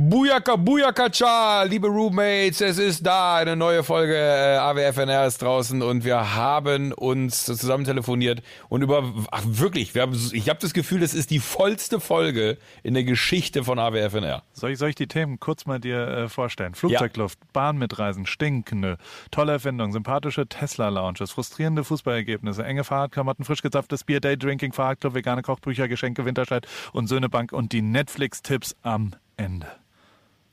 Bujaka, Bujaka, Cha, liebe Roommates, es ist da, eine neue Folge AWFNR ist draußen und wir haben uns zusammen telefoniert und ich habe das Gefühl, das ist die vollste Folge in der Geschichte von AWFNR. Soll ich die Themen kurz mal dir vorstellen? Flugzeugluft, ja. Bahnmitreisen, stinkende, tolle Erfindungen, sympathische Tesla-Lounges, frustrierende Fußballergebnisse, enge Fahrradklamotten, frisch gezapftes Bier, Daydrinking, Fahrradclub, vegane Kochbücher, Geschenke, Winterscheid und Söhnebank und die Netflix-Tipps am Ende.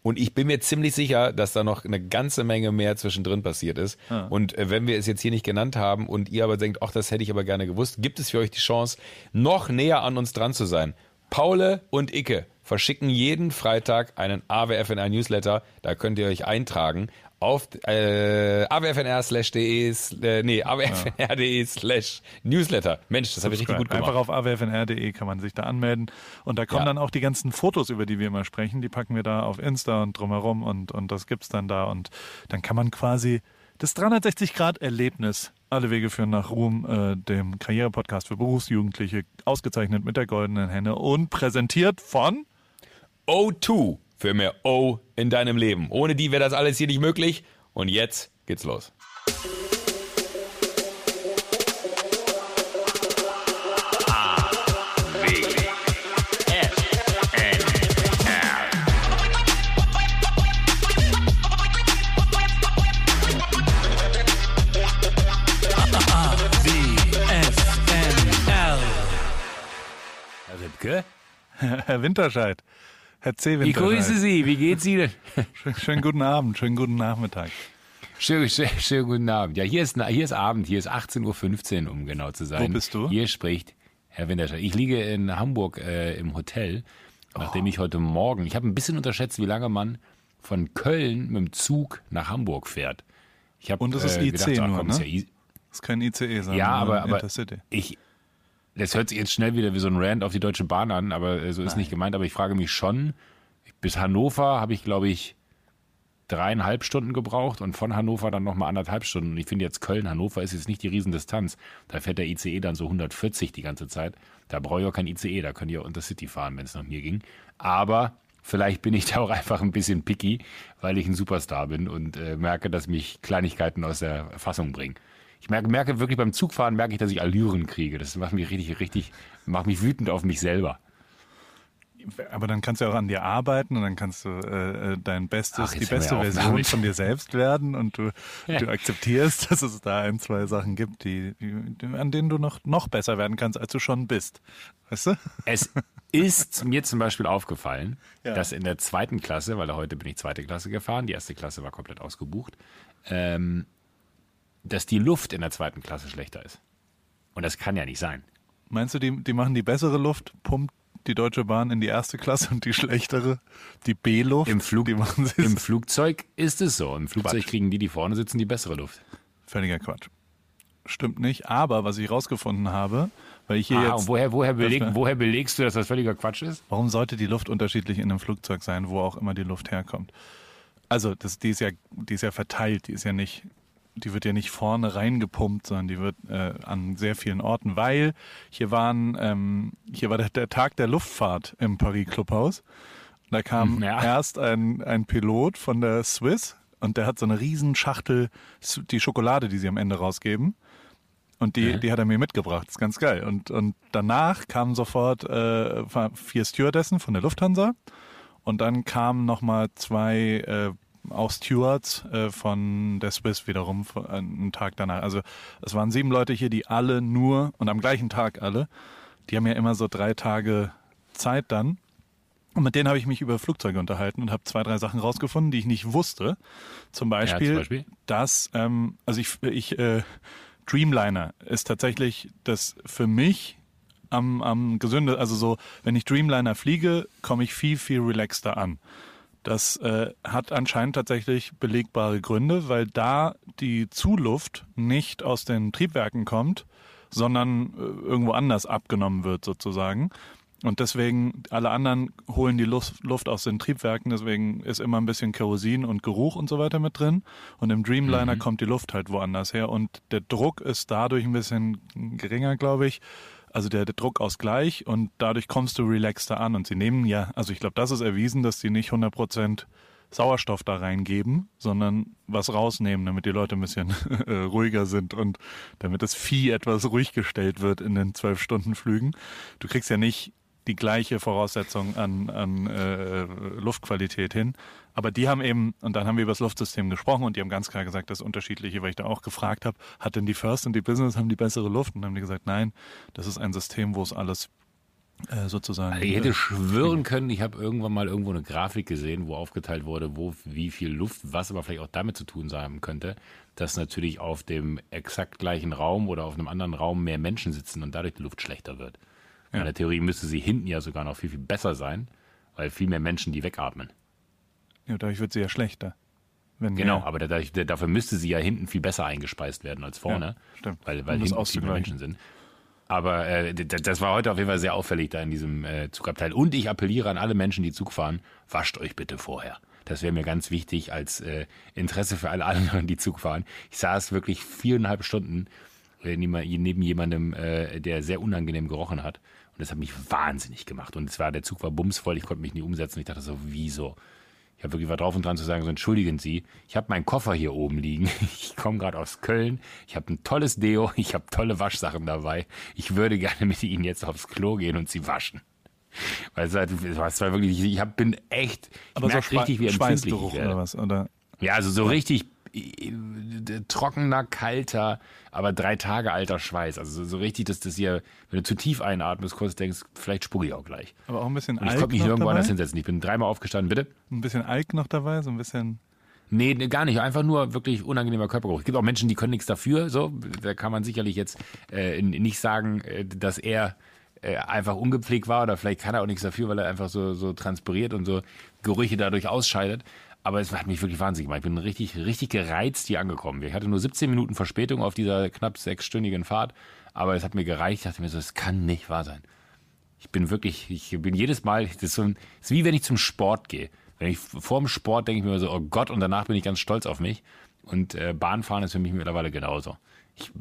Und ich bin mir ziemlich sicher, dass da noch eine ganze Menge mehr zwischendrin passiert ist. Ah. Und wenn wir es jetzt hier nicht genannt haben und ihr aber denkt, ach, das hätte ich aber gerne gewusst, gibt es für euch die Chance, noch näher an uns dran zu sein. Paule und Icke verschicken jeden Freitag einen AWFNR-Newsletter. Da könnt ihr euch eintragen auf awfnr.de/newsletter. Mensch, das habe ich richtig gut gemacht. Einfach auf awfnr.de kann man sich da anmelden. Und da kommen dann auch die ganzen Fotos, über die wir immer sprechen. Die packen wir da auf Insta und drumherum und das gibt's dann da. Und dann kann man quasi das 360-Grad-Erlebnis, alle Wege führen nach Ruhm, dem Karriere-Podcast für Berufsjugendliche, ausgezeichnet mit der goldenen Henne und präsentiert von O2. Für mehr O in deinem Leben. Ohne die wäre das alles hier nicht möglich. Und jetzt geht's los. AWFNR. Herr Ripke? Herr Winterscheid. Herr C. Ich grüße Sie, wie geht's Ihnen? Schönen guten Abend, schönen guten Nachmittag. Schönen guten Abend. Ja, hier ist Abend, hier ist 18.15 Uhr, um genau zu sein. Wo bist du? Hier spricht Herr Winterscheid. Ich liege in Hamburg im Hotel, nachdem ich heute Morgen, ich habe ein bisschen unterschätzt, wie lange man von Köln mit dem Zug nach Hamburg fährt. Und das ist IC gedacht, nur, ne? Das kann ICE sein. Ja, aber das hört sich jetzt schnell wieder wie so ein Rant auf die Deutsche Bahn an, aber so ist nicht gemeint. Aber ich frage mich schon, bis Hannover habe ich, glaube ich, 3,5 Stunden gebraucht und von Hannover dann nochmal 1,5 Stunden. Und ich finde jetzt Köln-Hannover ist jetzt nicht die Riesendistanz. Da fährt der ICE dann so 140 die ganze Zeit. Da brauche ich auch kein ICE, da könnt ihr Intercity fahren, wenn es nach mir ging. Aber vielleicht bin ich da auch einfach ein bisschen picky, weil ich ein Superstar bin und merke, dass mich Kleinigkeiten aus der Fassung bringen. Ich merke wirklich beim Zugfahren, dass ich Allüren kriege. Das macht mich richtig wütend auf mich selber. Aber dann kannst du auch an dir arbeiten und dann kannst du die beste Version von dir selbst werden und du akzeptierst, dass es da 1-2 Sachen gibt, an denen du noch besser werden kannst, als du schon bist. Weißt du? Es ist mir zum Beispiel aufgefallen, dass in der 2. Klasse, weil heute bin ich 2. Klasse gefahren, die 1. Klasse war komplett ausgebucht, dass die Luft in der 2. Klasse schlechter ist. Und das kann ja nicht sein. Meinst du, die machen die bessere Luft, pumpt die Deutsche Bahn in die 1. Klasse und die schlechtere, die B-Luft? Im Flugzeug ist es so. Im Flugzeug kriegen die vorne sitzen, die bessere Luft. Völliger Quatsch. Stimmt nicht, aber was ich rausgefunden habe, weil ich hier jetzt... Woher belegst du, dass das völliger Quatsch ist? Warum sollte die Luft unterschiedlich in einem Flugzeug sein, wo auch immer die Luft herkommt? Also, die ist ja verteilt, die wird ja nicht vorne reingepumpt, sondern die wird an sehr vielen Orten, weil hier war der Tag der Luftfahrt im Paris Clubhaus. Da kam erst ein Pilot von der Swiss und der hat so eine riesen Schachtel, die Schokolade, die sie am Ende rausgeben. Und die hat er mir mitgebracht. Das ist ganz geil. Und danach kamen sofort 4 Stewardessen von der Lufthansa und dann kamen nochmal 2 auch Stewards von der Swiss wiederum einen Tag danach. Also es waren 7 Leute hier, die alle nur, und am gleichen Tag alle, die haben ja immer so 3 Tage Zeit dann. Und mit denen habe ich mich über Flugzeuge unterhalten und habe 2, 3 Sachen rausgefunden, die ich nicht wusste. Zum Beispiel? Dass, Dreamliner ist tatsächlich das für mich am gesündesten, also so, wenn ich Dreamliner fliege, komme ich viel, viel relaxter an. Das hat anscheinend tatsächlich belegbare Gründe, weil da die Zuluft nicht aus den Triebwerken kommt, sondern irgendwo anders abgenommen wird sozusagen. Und deswegen, alle anderen holen die Luft aus den Triebwerken, deswegen ist immer ein bisschen Kerosin und Geruch und so weiter mit drin. Und im Dreamliner kommt die Luft halt woanders her und der Druck ist dadurch ein bisschen geringer, glaube ich. also der Druckausgleich, und dadurch kommst du relaxter an. Und sie nehmen ja, also ich glaube, das ist erwiesen, dass sie nicht 100% Sauerstoff da reingeben, sondern was rausnehmen, damit die Leute ein bisschen ruhiger sind und damit das Vieh etwas ruhig gestellt wird in den 12-Stunden-Flügen. Du kriegst ja nicht die gleiche Voraussetzung an Luftqualität hin. Aber die haben eben, und dann haben wir über das Luftsystem gesprochen und die haben ganz klar gesagt, das ist unterschiedliche, weil ich da auch gefragt habe, hat denn die First und die Business, haben die bessere Luft? Und dann haben die gesagt, nein, das ist ein System, wo es alles sozusagen... Also ich hätte schwören können, ich habe irgendwann mal irgendwo eine Grafik gesehen, wo aufgeteilt wurde, wo wie viel Luft, was aber vielleicht auch damit zu tun sein könnte, dass natürlich auf dem exakt gleichen Raum oder auf einem anderen Raum mehr Menschen sitzen und dadurch die Luft schlechter wird. Ja. In der Theorie müsste sie hinten ja sogar noch viel, viel besser sein, weil viel mehr Menschen die wegatmen. Ja, dadurch wird sie ja schlechter. Wenn genau, aber dafür müsste sie ja hinten viel besser eingespeist werden als vorne, ja, stimmt, weil hinten viel mehr Menschen sind. Aber das war heute auf jeden Fall sehr auffällig da in diesem Zugabteil. Und ich appelliere an alle Menschen, die Zug fahren, wascht euch bitte vorher. Das wäre mir ganz wichtig als Interesse für alle anderen, die Zug fahren. Ich saß wirklich 4,5 Stunden neben jemandem, der sehr unangenehm gerochen hat. Und das hat mich wahnsinnig gemacht. Und der Zug war bumsvoll, ich konnte mich nie umsetzen. Ich dachte so, wieso? Ich habe wirklich war drauf und dran zu sagen, so entschuldigen Sie, ich habe meinen Koffer hier oben liegen. Ich komme gerade aus Köln, ich habe ein tolles Deo, ich habe tolle Waschsachen dabei. Ich würde gerne mit Ihnen jetzt aufs Klo gehen und Sie waschen. Weil es war wirklich, ich merke richtig, wie empfindlich ich werde. Oder was, oder? Ja, also so richtig trockener, kalter, aber 3 Tage alter Schweiß. Also so richtig, dass das hier, wenn du zu tief einatmest, kurz denkst, vielleicht spucke ich auch gleich. Aber auch ein bisschen Alk. Ich konnte mich irgendwo anders hinsetzen. Ich bin 3-mal aufgestanden, bitte. Ein bisschen Alk noch dabei, so ein bisschen. Nee, gar nicht. Einfach nur wirklich unangenehmer Körpergeruch. Es gibt auch Menschen, die können nichts dafür. So, da kann man sicherlich jetzt nicht sagen, dass er einfach ungepflegt war, oder vielleicht kann er auch nichts dafür, weil er einfach so transpiriert und so Gerüche dadurch ausscheidet. Aber es hat mich wirklich wahnsinnig gemacht. Ich bin richtig, richtig gereizt hier angekommen. Ich hatte nur 17 Minuten Verspätung auf dieser knapp 6-stündigen Fahrt. Aber es hat mir gereicht. Ich dachte mir so, es kann nicht wahr sein. Ich bin jedes Mal, das ist wie wenn ich zum Sport gehe. Vor dem Sport denke ich mir so, oh Gott, und danach bin ich ganz stolz auf mich. Und Bahnfahren ist für mich mittlerweile genauso. Ich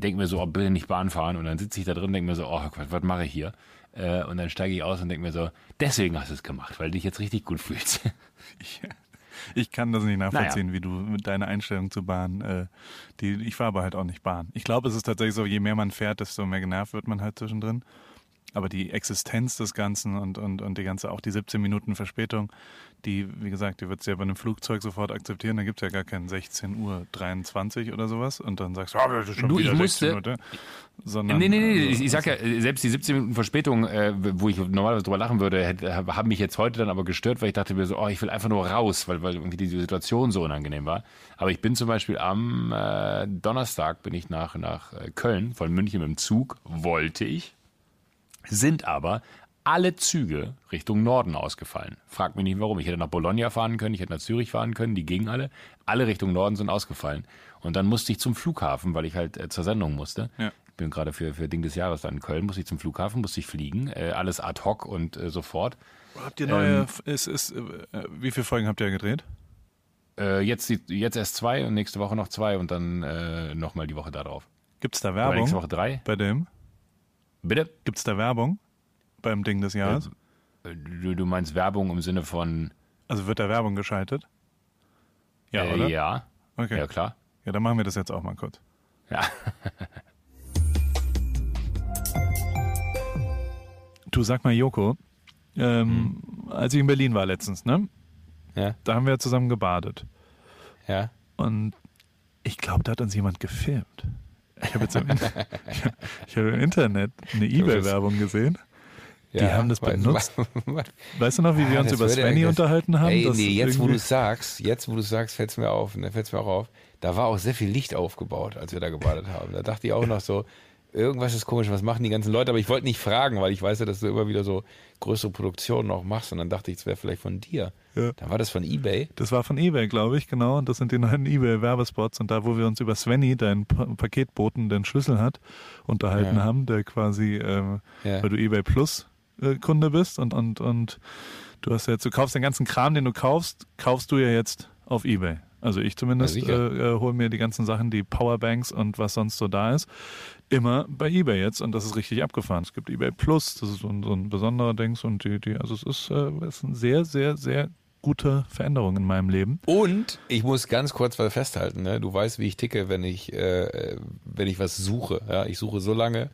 denke mir so, oh, bitte nicht Bahn fahren. Und dann sitze ich da drin und denke mir so, oh Gott, was mache ich hier? Und dann steige ich aus und denke mir so, deswegen hast du es gemacht, weil du dich jetzt richtig gut fühlst. Ich kann das nicht nachvollziehen, Wie du mit deiner Einstellung zur Bahn, ich fahre aber halt auch nicht Bahn. Ich glaube, es ist tatsächlich so, je mehr man fährt, desto mehr genervt wird man halt zwischendrin. Aber die Existenz des Ganzen und die ganze, auch die 17 Minuten Verspätung, die, wie gesagt, die wird's ja bei einem Flugzeug sofort akzeptieren, da gibt's ja gar keinen 16:23 Uhr oder sowas und dann sagst du, schon du, wieder ich musste, 16 Minuten, sondern... Nee, ich sag ja, selbst die 17 Minuten Verspätung, wo ich normalerweise drüber lachen würde, haben mich jetzt heute dann aber gestört, weil ich dachte mir so, ich will einfach nur raus, weil irgendwie die Situation so unangenehm war. Aber ich bin zum Beispiel am Donnerstag bin ich nach Köln, von München mit dem Zug, wollte ich, sind aber alle Züge Richtung Norden ausgefallen. Frag mich nicht warum. Ich hätte nach Bologna fahren können, ich hätte nach Zürich fahren können, die gingen alle. Alle Richtung Norden sind ausgefallen. Und dann musste ich zum Flughafen, weil ich halt zur Sendung musste. Ja. Ich bin gerade für Ding des Jahres dann in Köln, musste ich zum Flughafen, musste ich fliegen. Alles ad hoc und sofort. Habt ihr neue, wie viele Folgen habt ihr gedreht? Jetzt erst 2 und nächste Woche noch 2 und dann nochmal die Woche da drauf. Gibt's da Werbung? Oder nächste Woche 3. Bei dem? Bitte? Gibt's da Werbung beim Ding des Jahres? Du meinst Werbung im Sinne von... Also wird da Werbung geschaltet? Ja, oder? Ja. Okay. Ja, klar. Ja, dann machen wir das jetzt auch mal kurz. Ja. Du, sag mal, Joko, als ich in Berlin war letztens, ne? Ja. Da haben wir zusammen gebadet. Ja. Und ich glaube, da hat uns jemand gefilmt. Ich habe jetzt im Internet eine eBay-Werbung gesehen. Die haben das benutzt. Weißt du noch, wie wir uns über Svenny unterhalten haben? Ey, nee, jetzt wo du sagst, fällt es mir auf. Ne, fällt's mir auch auf. Da war auch sehr viel Licht aufgebaut, als wir da gebadet haben. Da dachte ich auch noch so, irgendwas ist komisch, was machen die ganzen Leute? Aber ich wollte nicht fragen, weil ich weiß ja, dass du immer wieder so größere Produktionen auch machst. Und dann dachte ich, es wäre vielleicht von dir. Ja. Dann war das von eBay. Das war von eBay, glaube ich, genau. Und das sind die neuen eBay-Werbespots. Und da, wo wir uns über Svenny, deinen Paketboten, den Schlüssel hat, unterhalten haben, der quasi, weil du eBay Plus Kunde bist und du hast ja jetzt, du kaufst den ganzen Kram, den du kaufst, kaufst du ja jetzt auf eBay. also ich zumindest, hole mir die ganzen Sachen, die Powerbanks und was sonst so da ist, immer bei eBay jetzt, und das ist richtig abgefahren. Es gibt eBay Plus, das ist so ein besonderer Dings, und also es ist eine sehr, sehr, sehr gute Veränderung in meinem Leben. Und ich muss ganz kurz festhalten, ne? Du weißt, wie ich ticke, wenn ich was suche. Ja? Ich suche so lange,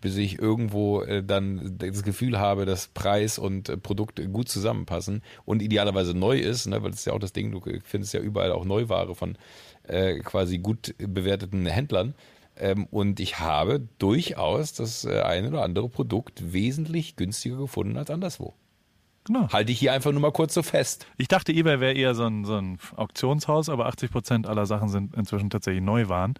bis ich irgendwo dann das Gefühl habe, dass Preis und Produkt gut zusammenpassen und idealerweise neu ist, ne, weil das ist ja auch das Ding, du findest ja überall auch Neuware von quasi gut bewerteten Händlern. Und ich habe durchaus das eine oder andere Produkt wesentlich günstiger gefunden als anderswo. Genau. Halte ich hier einfach nur mal kurz so fest. Ich dachte, eBay wäre eher so ein Auktionshaus, aber 80% aller Sachen sind inzwischen tatsächlich Neuwaren.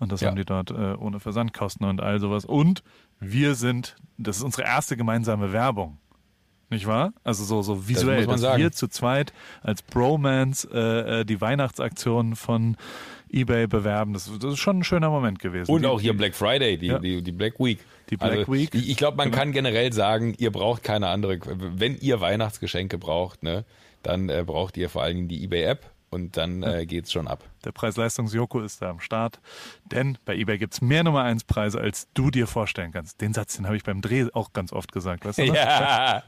Und das haben die dort ohne Versandkosten und all sowas. Und wir sind, das ist unsere erste gemeinsame Werbung, nicht wahr? Also so visuell, das dass wir zu zweit als Bromance die Weihnachtsaktionen von eBay bewerben. Das ist schon ein schöner Moment gewesen. Und auch hier Black Friday, die Black Week. Die Black Week. Ich glaube, man kann generell sagen, ihr braucht keine andere, wenn ihr Weihnachtsgeschenke braucht, ne, dann braucht ihr vor allen Dingen die eBay-App. Und dann geht's schon ab. Der Preis-Leistungs-Joko ist da am Start. Denn bei eBay gibt's mehr Nummer-1-Preise, als du dir vorstellen kannst. Den Satz, den habe ich beim Dreh auch ganz oft gesagt. Weißt du das? Ja,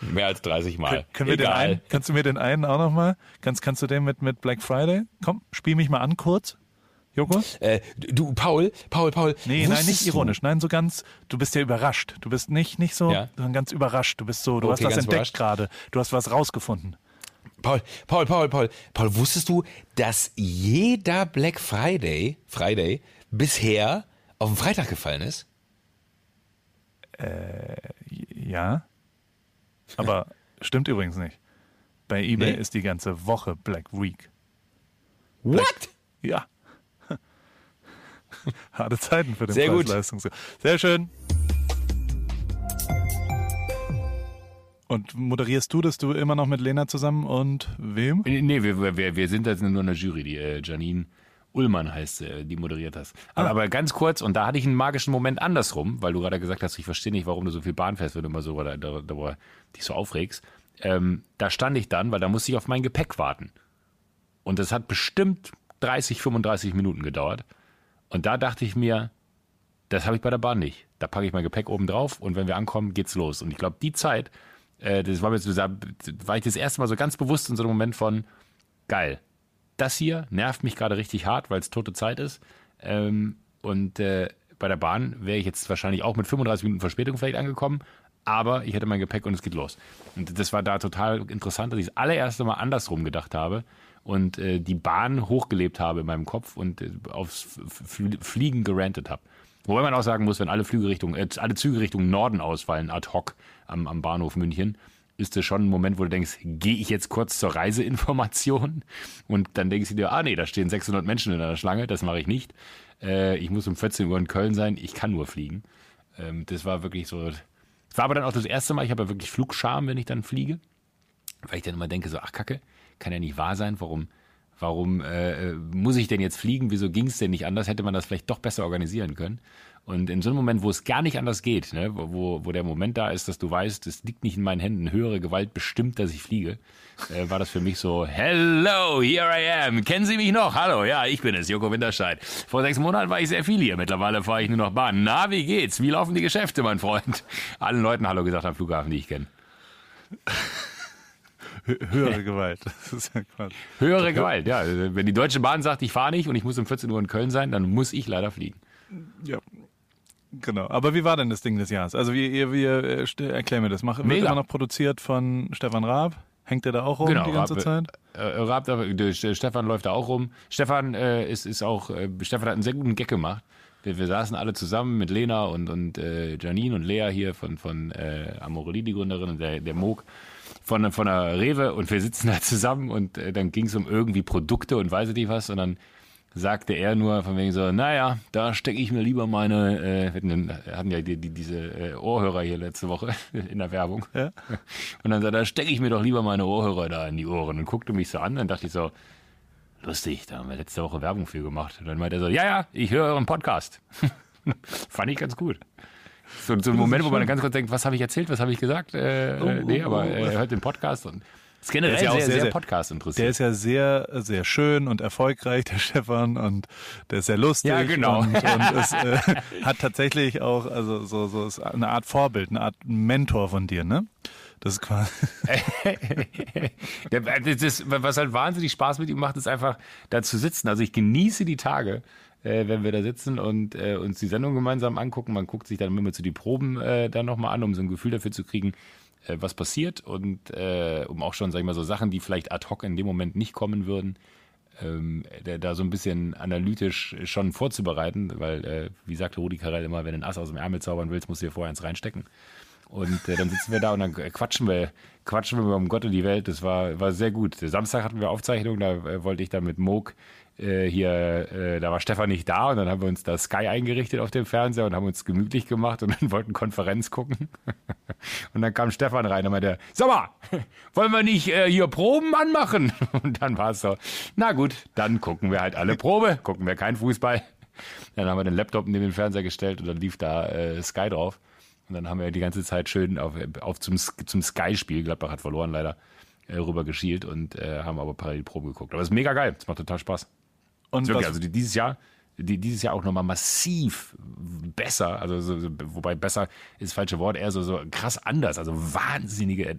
mehr als 30 Mal. Kannst du mir den einen auch nochmal? Kannst du den mit Black Friday? Komm, spiel mich mal an kurz. Joko? Du, Paul. Nein, nicht ironisch. Nein, so ganz, du bist ja überrascht. Du bist nicht so, sondern ganz überrascht. Du bist so, du hast was entdeckt gerade. Du hast was rausgefunden. Paul, wusstest du, dass jeder Black Friday bisher auf den Freitag gefallen ist? Ja. Aber stimmt übrigens nicht. Bei eBay ist die ganze Woche Black Week. What? Ja. Harte Zeiten für den Preis-Leistungs. Sehr schön. Und moderierst du das? Du immer noch mit Lena zusammen und wem? Nee, wir sind jetzt nur eine Jury, die Janine Ullmann heißt, die moderiert das. Aber ganz kurz, und da hatte ich einen magischen Moment andersrum, weil du gerade gesagt hast, ich verstehe nicht, warum du so viel Bahn fährst, wenn du immer so darüber dich so aufregst. Da stand ich dann, weil da musste ich auf mein Gepäck warten. Und das hat bestimmt 30, 35 Minuten gedauert. Und da dachte ich mir, das habe ich bei der Bahn nicht. Da packe ich mein Gepäck oben drauf und wenn wir ankommen, geht's los. Und ich glaube, die Zeit... war ich das erste Mal so ganz bewusst in so einem Moment von, geil, das hier nervt mich gerade richtig hart, weil es tote Zeit ist. Bei der Bahn wäre ich jetzt wahrscheinlich auch mit 35 Minuten Verspätung vielleicht angekommen, aber ich hätte mein Gepäck und es geht los. Und das war da total interessant, dass ich das allererste Mal andersrum gedacht habe und die Bahn hochgelebt habe in meinem Kopf und aufs Fliegen gerantet habe. Wobei man auch sagen muss, wenn alle Züge Richtung Norden ausfallen, ad hoc am Bahnhof München, ist das schon ein Moment, wo du denkst, gehe ich jetzt kurz zur Reiseinformation? Und dann denkst du dir, nee, da stehen 600 Menschen in einer Schlange, das mache ich nicht. Ich muss um 14 Uhr in Köln sein, ich kann nur fliegen. Das war wirklich so, das war aber dann auch das erste Mal, ich habe ja wirklich Flugscham, wenn ich dann fliege, weil ich dann immer denke so, ach Kacke, kann ja nicht wahr sein, warum muss ich denn jetzt fliegen? Wieso ging es denn nicht anders? Hätte man das vielleicht doch besser organisieren können. Und in so einem Moment, wo es gar nicht anders geht, ne, wo der Moment da ist, dass du weißt, es liegt nicht in meinen Händen, höhere Gewalt bestimmt, dass ich fliege, war das für mich so, hello, here I am, kennen Sie mich noch? Hallo, ja, ich bin es, Joko Winterscheid. Vor 6 Monaten war ich sehr viel hier, mittlerweile fahre ich nur noch Bahn. Na, wie geht's? Wie laufen die Geschäfte, mein Freund? Allen Leuten Hallo gesagt am Flughafen, die ich kenne. Höhere Gewalt. Das ist ja Quatsch. Höhere Gewalt, ja. Wenn die Deutsche Bahn sagt, ich fahre nicht und ich muss um 14 Uhr in Köln sein, dann muss ich leider fliegen. Ja, genau. Aber wie war denn das Ding des Jahres? Also wir erklären mir das. Wird immer noch produziert von Stefan Raab. Hängt der da auch rum die ganze Zeit? Raab, Stefan läuft da auch rum. Stefan ist auch. Stefan hat einen sehr guten Gag gemacht. Wir saßen alle zusammen mit Lena und Janine und Lea hier von Amorelie, die Gründerin, und der Moog von der Rewe, und wir sitzen da zusammen und dann ging es um irgendwie Produkte und weiß ich nicht was, und dann sagte er nur von wegen so, naja, da stecke ich mir lieber meine, wir hatten ja diese Ohrhörer hier letzte Woche in der Werbung, ja. Und dann sagt er, da stecke ich mir doch lieber meine Ohrhörer da in die Ohren, und guckte mich so an, dann dachte ich so, lustig, da haben wir letzte Woche Werbung für gemacht, und dann meinte er so, ja, ich höre euren Podcast. Fand ich ganz gut. So ein Moment, wo man dann ganz kurz denkt, was habe ich erzählt, was habe ich gesagt? Aber er hört den Podcast und Ist generell ist ja sehr, sehr Podcast interessiert. Der ist ja sehr, sehr schön und erfolgreich, der Stefan, und der ist sehr lustig. Ja, genau. Und ist, hat tatsächlich auch, also so ist eine Art Vorbild, eine Art Mentor von dir, ne? Das ist quasi. Was halt wahnsinnig Spaß mit ihm macht, ist einfach da zu sitzen. Also ich genieße die Tage, wenn wir da sitzen und uns die Sendung gemeinsam angucken. Man guckt sich dann immer zu die Proben dann nochmal an, um so ein Gefühl dafür zu kriegen, was passiert, und um auch schon, sag ich mal, so Sachen, die vielleicht ad hoc in dem Moment nicht kommen würden, da so ein bisschen analytisch schon vorzubereiten, weil, wie sagte Rudi Carrell immer, wenn du ein Ass aus dem Ärmel zaubern willst, musst du dir vorher eins reinstecken. Und dann sitzen wir da und dann quatschen wir um Gott und die Welt. Das war sehr gut. Samstag hatten wir Aufzeichnung, da wollte ich dann mit Moog da war Stefan nicht da, und dann haben wir uns da Sky eingerichtet auf dem Fernseher und haben uns gemütlich gemacht und dann wollten Konferenz gucken. Und dann kam Stefan rein und meinte, sag mal, wollen wir nicht hier Proben anmachen? Und dann war es so, na gut, dann gucken wir halt alle Probe, gucken wir keinen Fußball. Dann haben wir den Laptop neben den Fernseher gestellt und dann lief da Sky drauf. Und dann haben wir die ganze Zeit schön auf zum Sky-Spiel, Gladbach hat verloren leider, rüber geschielt und haben aber parallel Probe geguckt. Aber es ist mega geil, es macht total Spaß. Und wirklich, also dieses Jahr auch nochmal massiv besser, also wobei besser ist das falsche Wort, eher so krass anders, also wahnsinnige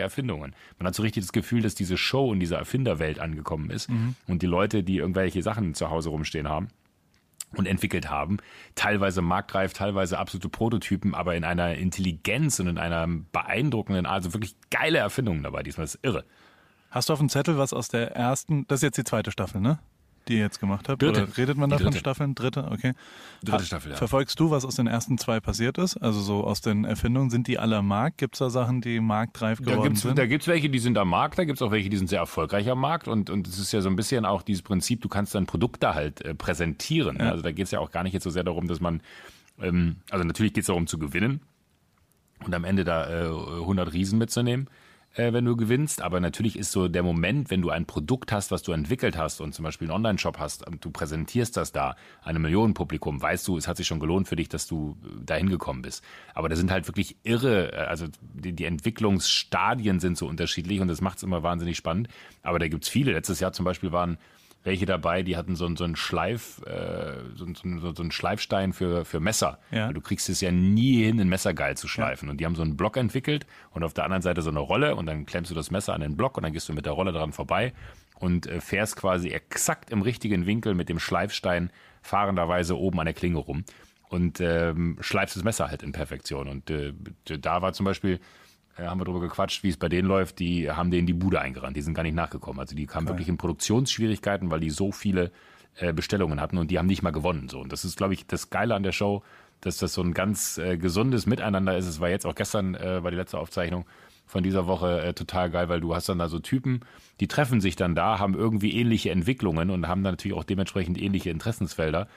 Erfindungen. Man hat so richtig das Gefühl, dass diese Show in dieser Erfinderwelt angekommen ist, und die Leute, die irgendwelche Sachen zu Hause rumstehen haben und entwickelt haben, teilweise marktreif, teilweise absolute Prototypen, aber in einer Intelligenz und in einer beeindruckenden Art, also wirklich geile Erfindungen dabei, diesmal ist irre. Hast du auf dem Zettel was aus der ersten, das ist jetzt die zweite Staffel, ne? Die ihr jetzt gemacht habt? Dritte. Oder redet man davon? Dritte. Staffeln? Dritte, okay. Dritte Staffel, ja. Verfolgst du, was aus den ersten zwei passiert ist? Also so aus den Erfindungen, sind die alle am Markt? Gibt es da Sachen, die marktreif geworden sind? Da gibt es welche, die sind am Markt, da gibt es auch welche, die sind sehr erfolgreich am Markt, und es ist ja so ein bisschen auch dieses Prinzip, du kannst dein Produkt da halt präsentieren. Ja. Also da geht es ja auch gar nicht jetzt so sehr darum, dass man, also natürlich geht es darum zu gewinnen und am Ende da 100 Riesen mitzunehmen, wenn du gewinnst, aber natürlich ist so der Moment, wenn du ein Produkt hast, was du entwickelt hast und zum Beispiel einen Online-Shop hast und du präsentierst das da einem Millionenpublikum, weißt du, es hat sich schon gelohnt für dich, dass du dahin gekommen bist. Aber da sind halt wirklich irre, also die Entwicklungsstadien sind so unterschiedlich und das macht es immer wahnsinnig spannend. Aber da gibt's viele. Letztes Jahr zum Beispiel waren welche dabei, die hatten so einen Schleifstein für Messer. Ja. Weil du kriegst es ja nie hin, ein Messer geil zu schleifen. Ja. Und die haben so einen Block entwickelt und auf der anderen Seite so eine Rolle und dann klemmst du das Messer an den Block und dann gehst du mit der Rolle dran vorbei und fährst quasi exakt im richtigen Winkel mit dem Schleifstein fahrenderweise oben an der Klinge rum und schleifst das Messer halt in Perfektion. Und da war zum Beispiel, haben wir drüber gequatscht, wie es bei denen läuft, die haben denen die Bude eingerannt, die sind gar nicht nachgekommen. Also die kamen wirklich in Produktionsschwierigkeiten, weil die so viele Bestellungen hatten und die haben nicht mal gewonnen. So. Und das ist, glaube ich, das Geile an der Show, dass das so ein ganz gesundes Miteinander ist. Es war jetzt auch gestern, war die letzte Aufzeichnung von dieser Woche total geil, weil du hast dann da so Typen, die treffen sich dann da, haben irgendwie ähnliche Entwicklungen und haben dann natürlich auch dementsprechend ähnliche Interessensfelder.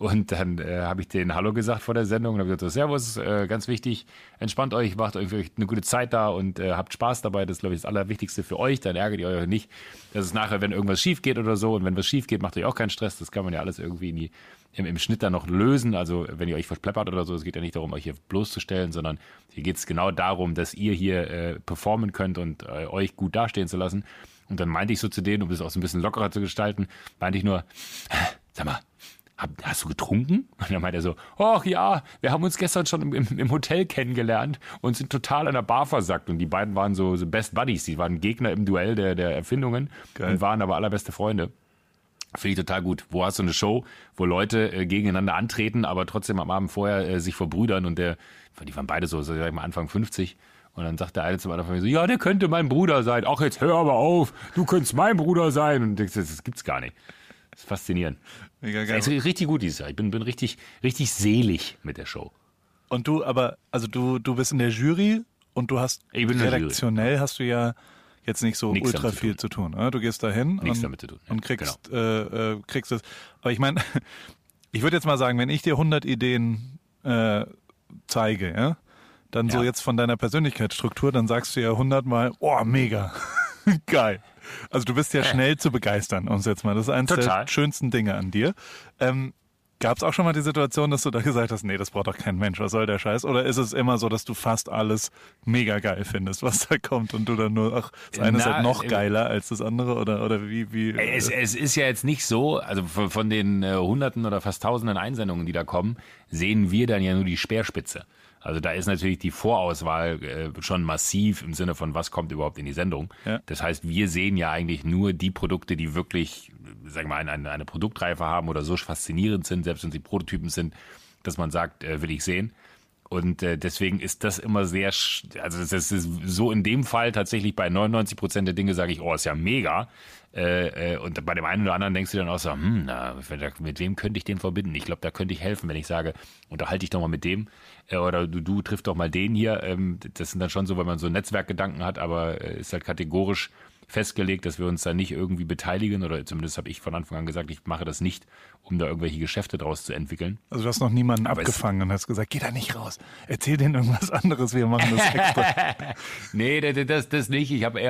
Und dann habe ich denen Hallo gesagt vor der Sendung und habe gesagt, Servus, ganz wichtig, entspannt euch, macht euch eine gute Zeit da und habt Spaß dabei. Das ist, glaube ich, das Allerwichtigste für euch. Dann ärgert ihr euch nicht, dass es nachher, wenn irgendwas schief geht oder so, und wenn was schief geht, macht euch auch keinen Stress. Das kann man ja alles irgendwie im Schnitt dann noch lösen. Also wenn ihr euch verpleppert oder so, es geht ja nicht darum, euch hier bloßzustellen, sondern hier geht es genau darum, dass ihr hier performen könnt und euch gut dastehen zu lassen. Und dann meinte ich so zu denen, um das auch so ein bisschen lockerer zu gestalten, meinte ich nur, sag mal, hast du getrunken? Und dann meint er so, ach ja, wir haben uns gestern schon im Hotel kennengelernt und sind total an der Bar versackt. Und die beiden waren so Best Buddies, die waren Gegner im Duell der Erfindungen. Geil. Und waren aber allerbeste Freunde. Finde ich total gut. Wo hast du eine Show, wo Leute gegeneinander antreten, aber trotzdem am Abend vorher sich verbrüdern, und die waren beide so, sag ich mal, Anfang 50. Und dann sagt der eine zum anderen von mir so, ja, der könnte mein Bruder sein. Ach, jetzt hör aber auf, du könntest mein Bruder sein. Und denkst, das gibt's gar nicht. Das ist faszinierend. Mega geil. Das ist richtig gut dieses Jahr. Ich bin richtig selig mit der Show. Und du, aber, also du bist in der Jury und du hast redaktionell hast du ja jetzt nicht so nichts ultra viel zu tun. Oder? Du gehst da hin und kriegst, kriegst es. Aber ich meine, ich würde jetzt mal sagen, wenn ich dir 100 Ideen zeige, ja, dann so jetzt von deiner Persönlichkeitsstruktur, dann sagst du ja 100 Mal, oh, mega. Geil. Also du bist ja schnell zu begeistern, uns jetzt mal. Das ist eines der schönsten Dinge an dir. Gab es auch schon mal die Situation, dass du da gesagt hast, nee, das braucht doch kein Mensch, was soll der Scheiß? Oder ist es immer so, dass du fast alles mega geil findest, was da kommt und du dann nur, ach, das eine ist halt noch geiler als das andere? Oder wie? Es ist ja jetzt nicht so, also von den Hunderten oder fast Tausenden Einsendungen, die da kommen, sehen wir dann ja nur die Speerspitze. Also da ist natürlich die Vorauswahl schon massiv im Sinne von, was kommt überhaupt in die Sendung. Ja. Das heißt, wir sehen ja eigentlich nur die Produkte, die wirklich, sagen wir mal, eine Produktreife haben oder so faszinierend sind, selbst wenn sie Prototypen sind, dass man sagt, will ich sehen. Und deswegen ist das immer sehr, also das ist so in dem Fall tatsächlich bei 99% der Dinge sage ich, oh, ist ja mega. Und bei dem einen oder anderen denkst du dann auch so, na, mit wem könnte ich den verbinden? Ich glaube, da könnte ich helfen, wenn ich sage, unterhalte dich doch mal mit dem oder du triffst doch mal den hier. Das sind dann schon so, weil man so Netzwerkgedanken hat, aber ist halt kategorisch festgelegt, dass wir uns da nicht irgendwie beteiligen oder zumindest habe ich von Anfang an gesagt, ich mache das nicht, um da irgendwelche Geschäfte draus zu entwickeln. Also du hast noch niemanden abgefangen und hast gesagt, geh da nicht raus, erzähl denen irgendwas anderes, wir machen das extra. Nee, das nicht, ich habe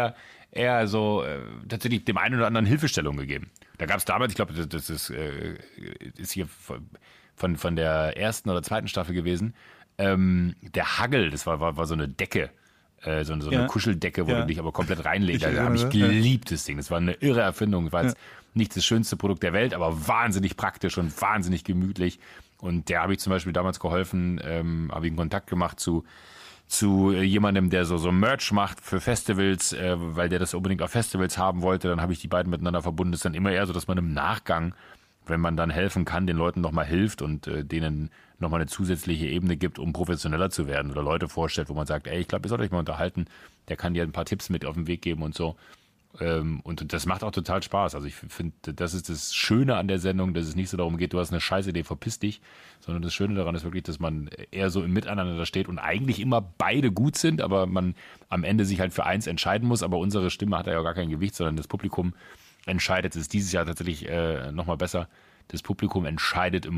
eher so tatsächlich dem einen oder anderen Hilfestellung gegeben. Da gab es damals, ich glaube, das ist hier von der ersten oder zweiten Staffel gewesen, der Hagel, das war so eine Decke, so eine Kuscheldecke, wo du dich aber komplett reinlegst. Da habe ich geliebt, das Ding. Das war eine irre Erfindung. War jetzt nicht das schönste Produkt der Welt, aber wahnsinnig praktisch und wahnsinnig gemütlich. Und der habe ich zum Beispiel damals geholfen, habe ich einen Kontakt gemacht zu jemandem, der so Merch macht für Festivals, weil der das unbedingt auf Festivals haben wollte. Dann habe ich die beiden miteinander verbunden. Das ist dann immer eher so, dass man im Nachgang, wenn man dann helfen kann, den Leuten nochmal hilft und denen nochmal eine zusätzliche Ebene gibt, um professioneller zu werden oder Leute vorstellt, wo man sagt, ey, ich glaube, ihr sollt euch mal unterhalten, der kann dir ein paar Tipps mit auf den Weg geben und so. Und das macht auch total Spaß. Also ich finde, das ist das Schöne an der Sendung, dass es nicht so darum geht, du hast eine scheiße Idee, verpiss dich, sondern das Schöne daran ist wirklich, dass man eher so im Miteinander steht und eigentlich immer beide gut sind, aber man am Ende sich halt für eins entscheiden muss, aber unsere Stimme hat ja gar kein Gewicht, sondern das Publikum entscheidet. Es ist dieses Jahr tatsächlich nochmal besser. Das Publikum entscheidet,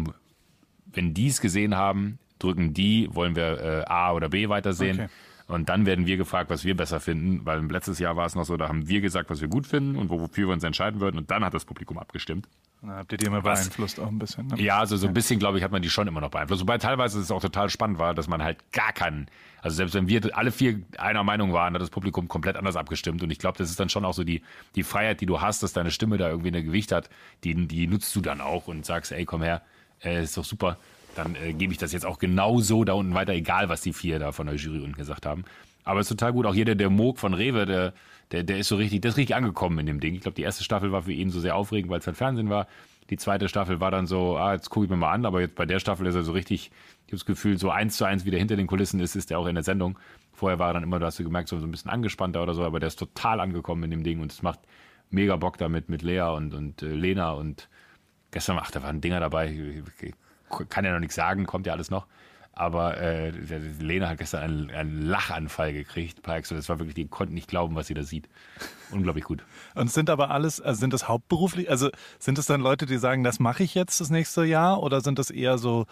wenn die es gesehen haben, drücken die, wollen wir A oder B weitersehen. Okay. Und dann werden wir gefragt, was wir besser finden, weil letztes Jahr war es noch so, da haben wir gesagt, was wir gut finden und wofür wir uns entscheiden würden. Und dann hat das Publikum abgestimmt. Na, habt ihr die immer beeinflusst auch ein bisschen? Ne? Ja, also so ein bisschen, glaube ich, hat man die schon immer noch beeinflusst. Wobei teilweise es auch total spannend war, dass man halt gar keinen, also selbst wenn wir alle vier einer Meinung waren, hat das Publikum komplett anders abgestimmt. Und ich glaube, das ist dann schon auch so die Freiheit, die du hast, dass deine Stimme da irgendwie ein Gewicht hat, die nutzt du dann auch und sagst, ey, komm her, ist doch super. Dann gebe ich das jetzt auch genau so da unten weiter, egal was die vier da von der Jury unten gesagt haben. Aber es ist total gut. Auch jeder, der Moog von Rewe, der ist so richtig, der ist richtig angekommen in dem Ding. Ich glaube, die erste Staffel war für ihn so sehr aufregend, weil es halt Fernsehen war. Die zweite Staffel war dann so, jetzt gucke ich mir mal an. Aber jetzt bei der Staffel ist er so richtig, ich habe das Gefühl, so 1:1 wieder hinter den Kulissen ist er auch in der Sendung. Vorher war er dann immer, da hast du gemerkt, so ein bisschen angespannter oder so. Aber der ist total angekommen in dem Ding und es macht mega Bock damit mit Lea und Lena. Und gestern, da waren Dinger dabei, kann ja noch nichts sagen, kommt ja alles noch. Aber Lena hat gestern einen Lachanfall gekriegt. Das war wirklich, die konnten nicht glauben, was sie da sieht. Unglaublich gut. Und sind aber alles, also sind das hauptberuflich, also sind es dann Leute, die sagen, das mache ich jetzt das nächste Jahr? Oder sind das eher so,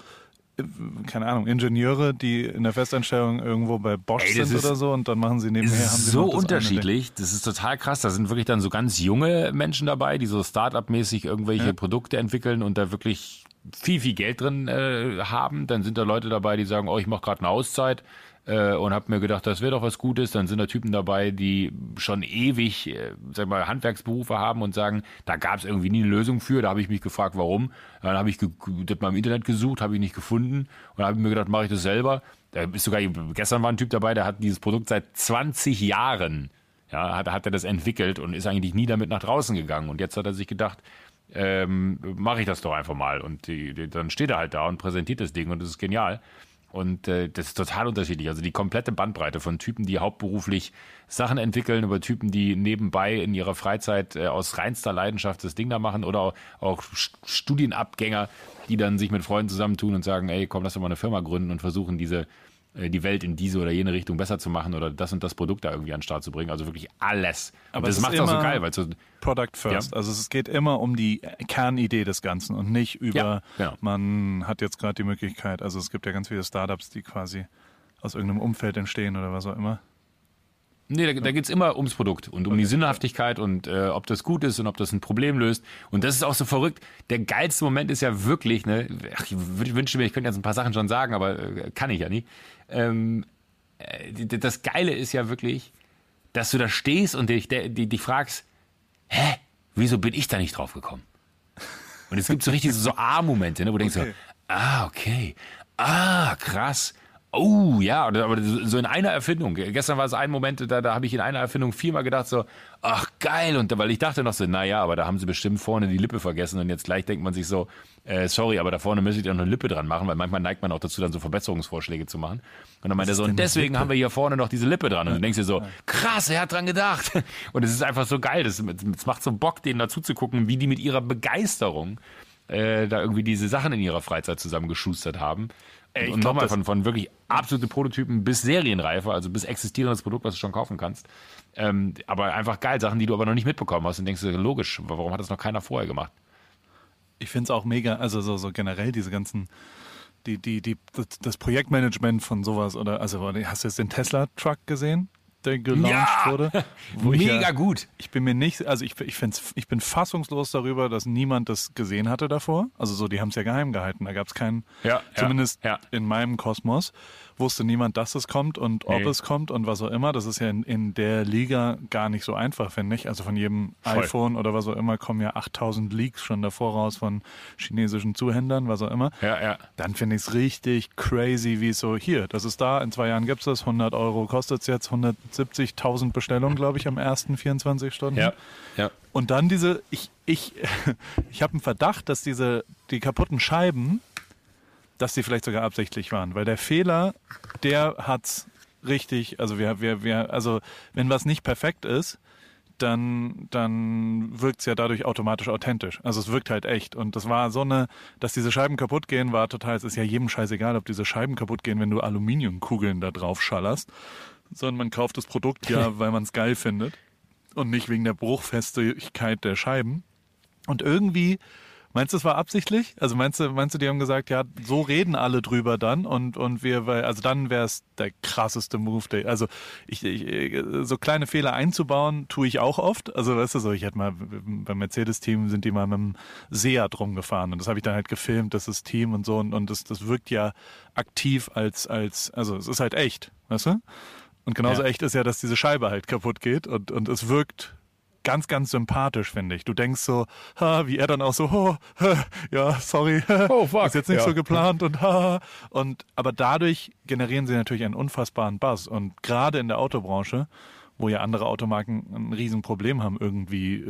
keine Ahnung, Ingenieure, die in der Festanstellung irgendwo bei Bosch sind oder so und dann machen sie nebenher. Haben sie so unterschiedlich, das ist total krass. Da sind wirklich dann so ganz junge Menschen dabei, die so Start-up-mäßig irgendwelche Produkte entwickeln und da wirklich viel, viel Geld drin haben. Dann sind da Leute dabei, die sagen, oh, ich mache gerade eine Auszeit und habe mir gedacht, das wäre doch was Gutes. Dann sind da Typen dabei, die schon ewig sag mal, Handwerksberufe haben und sagen, da gab es irgendwie nie eine Lösung für. Da habe ich mich gefragt, warum. Dann habe ich das mal im Internet gesucht, habe ich nicht gefunden und habe mir gedacht, mache ich das selber. Da ist sogar, gestern war ein Typ dabei, der hat dieses Produkt seit 20 Jahren, ja, hat er das entwickelt und ist eigentlich nie damit nach draußen gegangen. Und jetzt hat er sich gedacht, mache ich das doch einfach mal und dann steht er halt da und präsentiert das Ding und das ist genial und das ist total unterschiedlich, also die komplette Bandbreite von Typen, die hauptberuflich Sachen entwickeln, über Typen, die nebenbei in ihrer Freizeit aus reinster Leidenschaft das Ding da machen oder auch Studienabgänger, die dann sich mit Freunden zusammentun und sagen, ey komm, lass doch mal eine Firma gründen und versuchen die Welt in diese oder jene Richtung besser zu machen oder das und das Produkt da irgendwie an den Start zu bringen. Also wirklich alles. Aber und das macht es auch so geil. Weil so Product first. Ja. Also es geht immer um die Kernidee des Ganzen und nicht über, man hat jetzt gerade die Möglichkeit, also es gibt ja ganz viele Startups, die quasi aus irgendeinem Umfeld entstehen oder was auch immer. Nee, da geht es immer ums Produkt und um die Sinnhaftigkeit und ob das gut ist und ob das ein Problem löst. Und das ist auch so verrückt. Der geilste Moment ist ja wirklich, ne, ach, ich wünschte mir, ich könnte jetzt ein paar Sachen schon sagen, aber kann ich ja nicht. Das Geile ist ja wirklich, dass du da stehst und dich fragst, hä, wieso bin ich da nicht drauf gekommen? Und es gibt so richtig so A-Momente, ne, wo du denkst, krass. Oh ja, aber so in einer Erfindung. Gestern war es ein Moment, da habe ich in einer Erfindung viermal gedacht so, ach geil, und weil ich dachte noch so, naja, aber da haben sie bestimmt vorne die Lippe vergessen und jetzt gleich denkt man sich so, sorry, aber da vorne müsst ihr noch eine Lippe dran machen, weil manchmal neigt man auch dazu, dann so Verbesserungsvorschläge zu machen. Und dann meint er so, und deswegen haben wir hier vorne noch diese Lippe dran. Und du denkst dir so, krass, er hat dran gedacht. Und es ist einfach so geil, es macht so Bock, denen dazu zu gucken, wie die mit ihrer Begeisterung da irgendwie diese Sachen in ihrer Freizeit zusammengeschustert haben. Und nochmal von wirklich absolute Prototypen bis Serienreife, also bis existierendes Produkt, was du schon kaufen kannst. Aber einfach geil, Sachen, die du aber noch nicht mitbekommen hast und denkst du, logisch, warum hat das noch keiner vorher gemacht? Ich finde es auch mega, also so generell diese ganzen, das Projektmanagement von sowas oder, also hast du jetzt den Tesla-Truck gesehen, der gelauncht wurde? Mega gut. Ich bin mir nicht, also ich bin fassungslos darüber, dass niemand das gesehen hatte davor. Also so, die haben es ja geheim gehalten. Da gab es keinen, zumindest in meinem Kosmos, wusste niemand, dass es kommt und ob es kommt und was auch immer. Das ist ja in der Liga gar nicht so einfach, finde ich. Also von jedem iPhone oder was auch immer kommen ja 8000 Leaks schon davor raus von chinesischen Zuhändlern, was auch immer. Ja, ja. Dann finde ich es richtig crazy, wie es so, hier, das ist da, in 2 Jahren gibt es das, 100 Euro kostet es jetzt, 170.000 Bestellungen, glaube ich, am ersten 24 Stunden. Ja, ja. Und dann diese, ich habe einen Verdacht, dass die kaputten Scheiben, dass die vielleicht sogar absichtlich waren, weil der Fehler, der hat's richtig, also also wenn was nicht perfekt ist, dann wirkt's ja dadurch automatisch authentisch. Also es wirkt halt echt. Und das war so eine, dass diese Scheiben kaputt gehen, war total, es ist ja jedem scheißegal, ob diese Scheiben kaputt gehen, wenn du Aluminiumkugeln da drauf schallerst, sondern man kauft das Produkt ja, weil man es geil findet und nicht wegen der Bruchfestigkeit der Scheiben. Und irgendwie, meinst du, es war absichtlich? Also meinst du, die haben gesagt, ja, so reden alle drüber dann und wir, weil, also dann wäre es der krasseste Move, also so kleine Fehler einzubauen, tue ich auch oft. Also weißt du so, ich hatte mal beim Mercedes-Team sind die mal mit dem Seat rumgefahren und das habe ich dann halt gefilmt, das ist Team und so und das wirkt ja aktiv als, also es ist halt echt, weißt du? Und genauso echt ist ja, dass diese Scheibe halt kaputt geht und es wirkt ganz, ganz sympathisch, finde ich. Du denkst so, wie er dann auch so, ist jetzt nicht so geplant und aber dadurch generieren sie natürlich einen unfassbaren Buzz und gerade in der Autobranche, wo ja andere Automarken ein Riesenproblem haben, irgendwie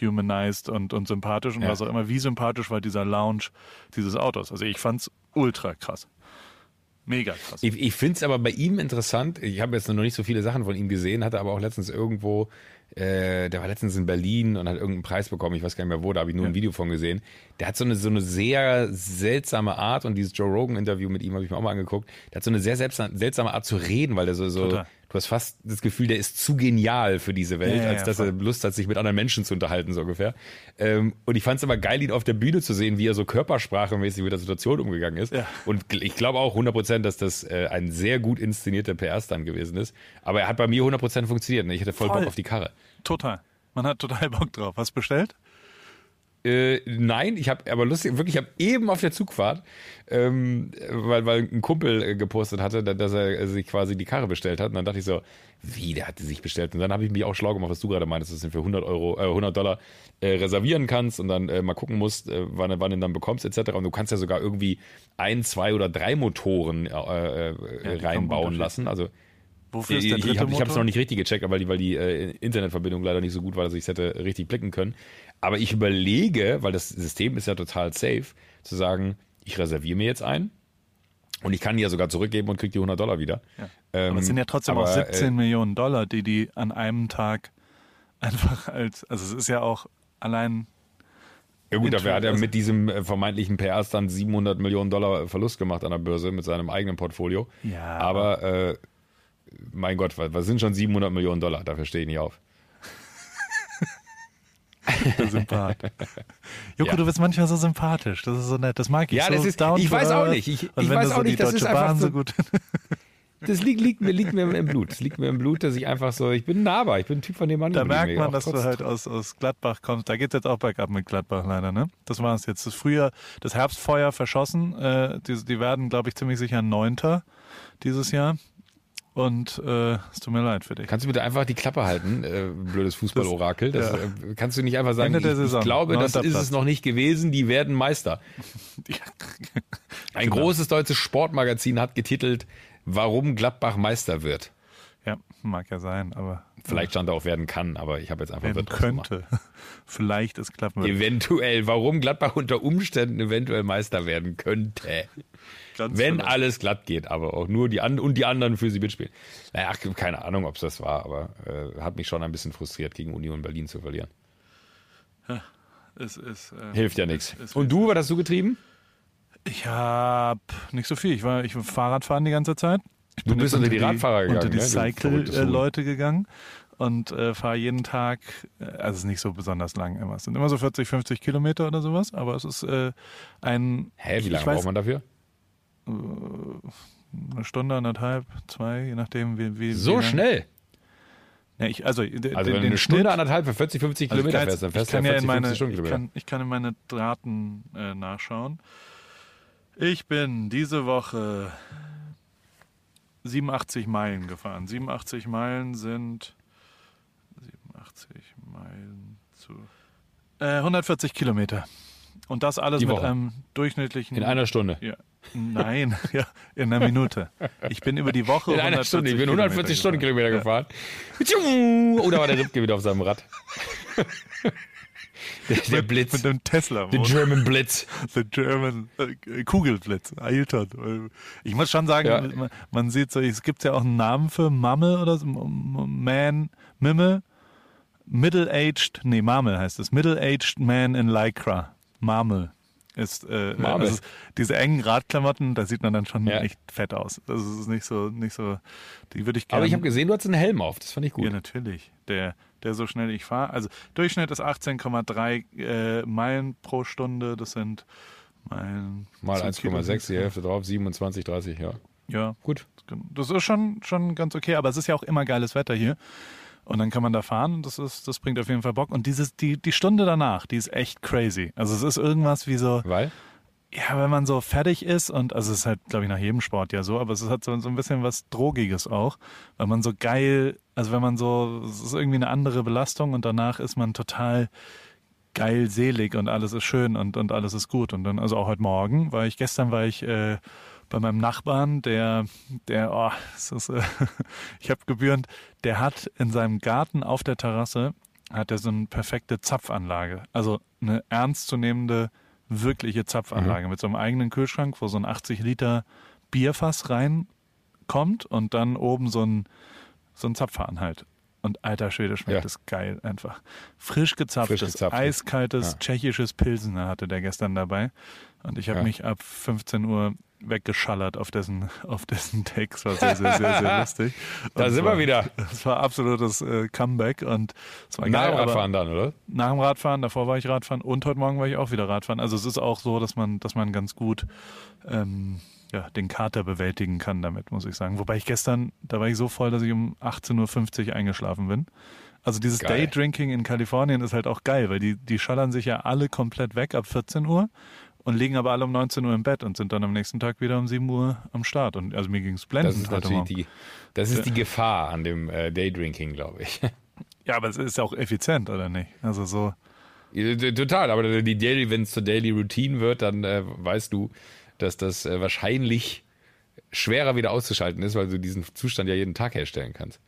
humanized und sympathisch und was auch immer, wie sympathisch war dieser Lounge dieses Autos. Also ich fand's ultra krass. Mega krass. Ich finde es aber bei ihm interessant, ich habe jetzt noch nicht so viele Sachen von ihm gesehen, hatte aber auch letztens irgendwo, der war letztens in Berlin und hat irgendeinen Preis bekommen, ich weiß gar nicht mehr wo, da habe ich nur ein Video von gesehen. Der hat so eine sehr seltsame Art und dieses Joe Rogan-Interview mit ihm habe ich mir auch mal angeguckt, der hat so eine sehr seltsame Art zu reden, weil der du hast fast das Gefühl, der ist zu genial für diese Welt, als dass er Lust hat, sich mit anderen Menschen zu unterhalten, so ungefähr. Und ich fand es aber geil, ihn auf der Bühne zu sehen, wie er so körpersprachemäßig mit der Situation umgegangen ist. Ja. Und ich glaube auch 100%, dass das ein sehr gut inszenierter PR-Stunt gewesen ist. Aber er hat bei mir 100% funktioniert. Ne? Ich hatte voll Bock auf die Karre. Total. Man hat total Bock drauf. Hast du bestellt? Nein, ich habe aber lustig, wirklich, ich habe eben auf der Zugfahrt, weil ein Kumpel gepostet hatte, dass er sich quasi die Karre bestellt hat und dann dachte ich so, wie, der hat die sich bestellt und dann habe ich mich auch schlau gemacht, was du gerade meintest, dass du für $100 reservieren kannst und dann mal gucken musst, wann du dann bekommst etc. Und du kannst ja sogar irgendwie 1, 2 oder 3 Motoren reinbauen lassen, also wofür ist der dritte Motor? Ich habe es noch nicht richtig gecheckt, weil die Internetverbindung leider nicht so gut war, dass ich es hätte richtig blicken können. Aber ich überlege, weil das System ist ja total safe, zu sagen, ich reserviere mir jetzt einen und ich kann die ja sogar zurückgeben und kriege die $100 wieder. Ja. Aber es sind ja trotzdem auch 17 Millionen Dollar, die an einem Tag einfach als, also es ist ja auch allein... Ja gut, dafür hat er mit diesem vermeintlichen PR dann $700 Millionen Verlust gemacht an der Börse mit seinem eigenen Portfolio. Ja. Aber... mein Gott, was sind schon $700 Millionen? Dafür stehe ich nicht auf. Sympath. Joko, du bist manchmal so sympathisch. Das ist so nett. Das mag ich. Ja, so das ist. Ich weiß auch nicht. Ich weiß auch nicht, das ist einfach so gut. Das liegt mir im Blut, dass ich einfach so, ich bin nahbar, ich bin ein Typ, von dem man... Da merkt man, dass du halt aus Gladbach kommst. Da geht es jetzt auch bergab mit Gladbach leider, ne? Das war es jetzt. Das Frühjahr, das Herbstfeuer verschossen. Die werden, glaube ich, ziemlich sicher 9. dieses Jahr. Und es tut mir leid für dich. Kannst du bitte einfach die Klappe halten, blödes Fußballorakel. Kannst du nicht einfach sagen, ich glaube, das ist es noch nicht gewesen, die werden Meister. Ein großes deutsches Sportmagazin hat getitelt, warum Gladbach Meister wird. Ja, mag ja sein, aber... Vielleicht stand da auch werden kann, aber ich habe jetzt einfach... Werden könnte. Vielleicht es klappen wird. Eventuell, warum Gladbach unter Umständen eventuell Meister werden könnte. Ganz wenn vielleicht. Alles glatt geht, aber auch nur die anderen für sie mitspielen. Naja, keine Ahnung, ob es das war, aber hat mich schon ein bisschen frustriert, gegen Union Berlin zu verlieren. Ja, hilft ja nichts. Und du, was hast du getrieben? Ich habe nicht so viel. Ich war Fahrradfahren die ganze Zeit. Du bist unter die Radfahrer gegangen. Unter die Cycle-Leute gegangen. Und fahre jeden Tag, also es ist nicht so besonders lang immer. Es sind immer so 40, 50 Kilometer oder sowas, aber es ist ein... Hä, wie lange braucht man dafür? 1 Stunde, 1,5, 2, je nachdem wie so wie schnell? Ja, wenn du 1 Stunde, 1,5 für 40, 50 Kilometer fährst, dann fährst du 40, 50 Stunden Kilometer. Ich kann in meine Daten nachschauen. Ich bin diese Woche 87 Meilen gefahren. 87 Meilen sind 87 Meilen zu 140 Kilometer. Und das alles mit einem durchschnittlichen... In einer Stunde? Ja. Nein, ja, in einer Minute. Ich bin über die Woche... In einer Stunde, ich bin 140 Stundenkilometer gefahren. Ja. Oder war der Ripke wieder auf seinem Rad? Der Blitz. Mit einem Tesla. The German Blitz. The German Kugelblitz. Ailton. Ich muss schon sagen, ja. Man sieht so, es gibt ja auch einen Namen für Mamme oder so. Man, Mimme. Middle-aged, nee, Marmel heißt es. Middle-aged man in Lycra. Marmel ist, also diese engen Radklamotten, da sieht man dann schon echt fett aus. Das ist nicht so, die würde ich gerne. Aber ich habe gesehen, du hattest einen Helm auf, das fand ich gut. Ja, natürlich. Der so schnell ich fahre. Also Durchschnitt ist 18,3 Meilen pro Stunde, das sind Meilen. Mal 1,6, die Hälfte drauf, 27, 30, ja. Ja. Gut. Das ist schon ganz okay, aber es ist ja auch immer geiles Wetter hier. Und dann kann man da fahren und das bringt auf jeden Fall Bock. Und die Stunde danach, die ist echt crazy. Also es ist irgendwas wie so... Weil? Ja, wenn man so fertig ist und... Also es ist halt, glaube ich, nach jedem Sport ja so, aber es hat so ein bisschen was Drogiges auch. Weil man so geil... Also wenn man so... Es ist irgendwie eine andere Belastung und danach ist man total geil selig und alles ist schön und alles ist gut. Und dann, also auch heute Morgen, gestern war ich... bei meinem Nachbarn, ich habe gebührend, der hat in seinem Garten auf der Terrasse, hat er so eine perfekte Zapfanlage. Also eine ernstzunehmende, wirkliche Zapfanlage mit so einem eigenen Kühlschrank, wo so ein 80 Liter Bierfass reinkommt und dann oben so ein Zapfhahn halt. Und alter Schwede, schmeckt das geil einfach. Frisch gezapftes, eiskaltes, tschechisches Pilsener hatte der gestern dabei. Und ich habe mich ab 15 Uhr weggeschallert auf dessen Text, war sehr, sehr, sehr, sehr lustig. Und da sind wir wieder. Das war absolutes Comeback und es war geil. Nach dem Radfahren dann, oder? Nach dem Radfahren, davor war ich Radfahren und heute Morgen war ich auch wieder Radfahren. Also es ist auch so, dass man ganz gut den Kater bewältigen kann damit, muss ich sagen. Wobei ich gestern, da war ich so voll, dass ich um 18.50 Uhr eingeschlafen bin. Also dieses Daydrinking in Kalifornien ist halt auch geil, weil die schallern sich ja alle komplett weg ab 14 Uhr. Und liegen aber alle um 19 Uhr im Bett und sind dann am nächsten Tag wieder um 7 Uhr am Start. Und also mir ging es blendend. Das ist die Gefahr an dem Daydrinking, glaube ich. Ja, aber es ist ja auch effizient, oder nicht? Also so. Total, aber wenn es zur Daily Routine wird, dann weißt du, dass das wahrscheinlich schwerer wieder auszuschalten ist, weil du diesen Zustand ja jeden Tag herstellen kannst.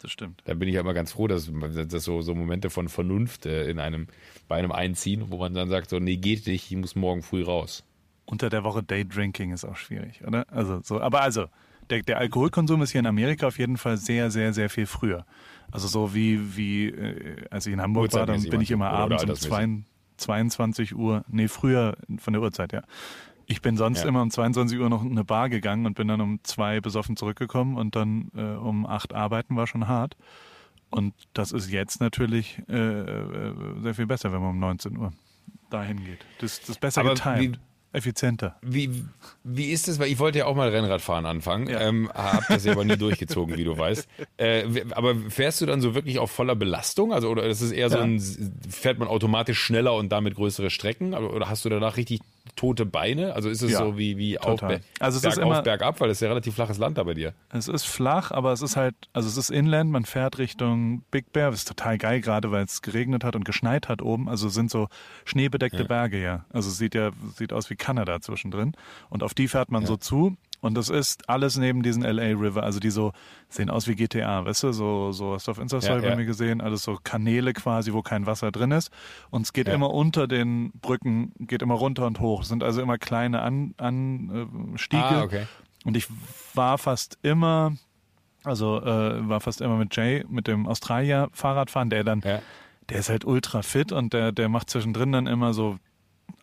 Das stimmt. Da bin ich ja immer ganz froh, dass so Momente von Vernunft bei einem einziehen, wo man dann sagt, so, nee, geht nicht, ich muss morgen früh raus. Unter der Woche Daydrinking ist auch schwierig, oder? Also so, aber der Alkoholkonsum ist hier in Amerika auf jeden Fall sehr, sehr, sehr viel früher. Also so wie als ich in Hamburg war, dann bin ich immer abends um 22 Uhr, nee, früher von der Uhrzeit, ja. Ich bin sonst immer um 22 Uhr noch in eine Bar gegangen und bin dann um 2 besoffen zurückgekommen und dann um 8 arbeiten war schon hart. Und das ist jetzt natürlich sehr viel besser, wenn man um 19 Uhr dahin geht. Das ist besser geteilt. effizienter. Wie ist das? Weil ich wollte ja auch mal Rennradfahren anfangen, ja. Hab das ja aber nie durchgezogen, wie du weißt. Aber fährst du dann so wirklich auf voller Belastung? Also oder ist es eher so ein, fährt man automatisch schneller und damit größere Strecken? Oder hast du danach richtig tote Beine? Also ist es so wie auf, also bergauf, immer, bergab, weil das ist ja relativ flaches Land da bei dir. Es ist flach, aber es ist halt, also es ist Inland, man fährt Richtung Big Bear, das ist total geil gerade, weil es geregnet hat und geschneit hat oben, also sind so schneebedeckte Berge, also sieht aus wie Kanada zwischendrin und auf die fährt man so zu. Und das ist alles neben diesen L.A. River, also die so sehen aus wie GTA, weißt du, so hast du auf Insta-Story bei mir gesehen, alles so Kanäle quasi, wo kein Wasser drin ist. Und es geht immer unter den Brücken, geht immer runter und hoch. Es sind also immer kleine Anstiege. Und ich war fast immer, mit Jay, mit dem Australier Fahrradfahren, der ist halt ultra fit und der macht zwischendrin dann immer so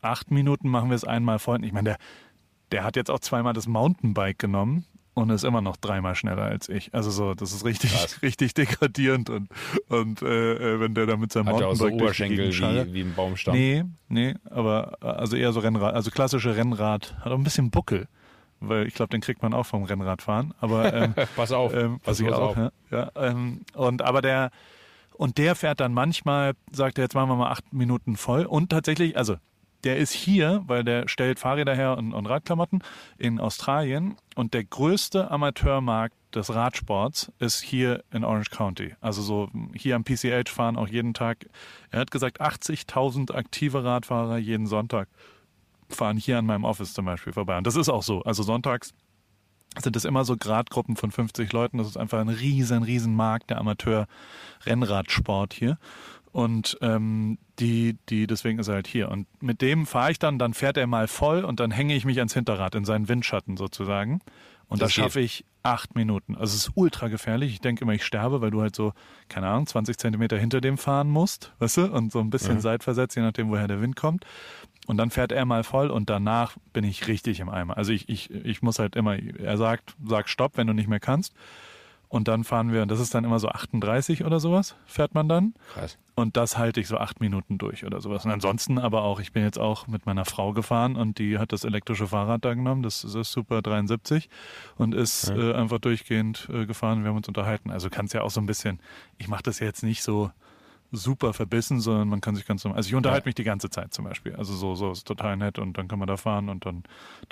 8 Minuten, machen wir es einmal voll. Ich meine, der hat jetzt auch zweimal das Mountainbike genommen und ist immer noch 3-mal schneller als ich. Also so, das ist richtig degradierend. Und wenn der da mit seinem Mountainbike durch die Gegend schallt. Hat er auch so Oberschenkel wie ein Baumstamm? Nee, aber also eher so Rennrad, also klassische Rennrad, hat auch ein bisschen Buckel. Weil ich glaube, den kriegt man auch vom Rennradfahren. Aber, pass auf, pass auf. Aber der fährt dann manchmal, sagt er, jetzt machen wir mal 8 Minuten voll. Und tatsächlich, also der ist hier, weil der stellt Fahrräder her und Radklamotten in Australien. Und der größte Amateurmarkt des Radsports ist hier in Orange County. Also so hier am PCH fahren auch jeden Tag. Er hat gesagt, 80.000 aktive Radfahrer jeden Sonntag fahren hier an meinem Office zum Beispiel vorbei. Und das ist auch so. Also sonntags sind es immer so Gradgruppen von 50 Leuten. Das ist einfach ein riesen Markt, der Amateur-Rennradsport hier. Und deswegen ist er halt hier. Und mit dem fahre ich dann fährt er mal voll und dann hänge ich mich ans Hinterrad in seinen Windschatten sozusagen. Und das schaffe ich 8 Minuten. Also es ist ultra gefährlich. Ich denke immer, ich sterbe, weil du halt so, keine Ahnung, 20 Zentimeter hinter dem fahren musst, weißt du? Und so ein bisschen seitversetzt, je nachdem, woher der Wind kommt. Und dann fährt er mal voll und danach bin ich richtig im Eimer. Also ich muss halt immer, er sagt, sag Stopp, wenn du nicht mehr kannst. Und dann fahren wir, und das ist dann immer so 38 oder sowas, fährt man dann. Krass. Und das halte ich so 8 Minuten durch oder sowas. Und ansonsten aber auch, ich bin jetzt auch mit meiner Frau gefahren und die hat das elektrische Fahrrad da genommen, das ist das Super 73 und ist einfach durchgehend gefahren. Wir haben uns unterhalten. Also kannst ja auch so ein bisschen, ich mache das jetzt nicht so super verbissen, sondern man kann sich ganz normal, also ich unterhalte mich die ganze Zeit zum Beispiel. Also so ist total nett und dann kann man da fahren und dann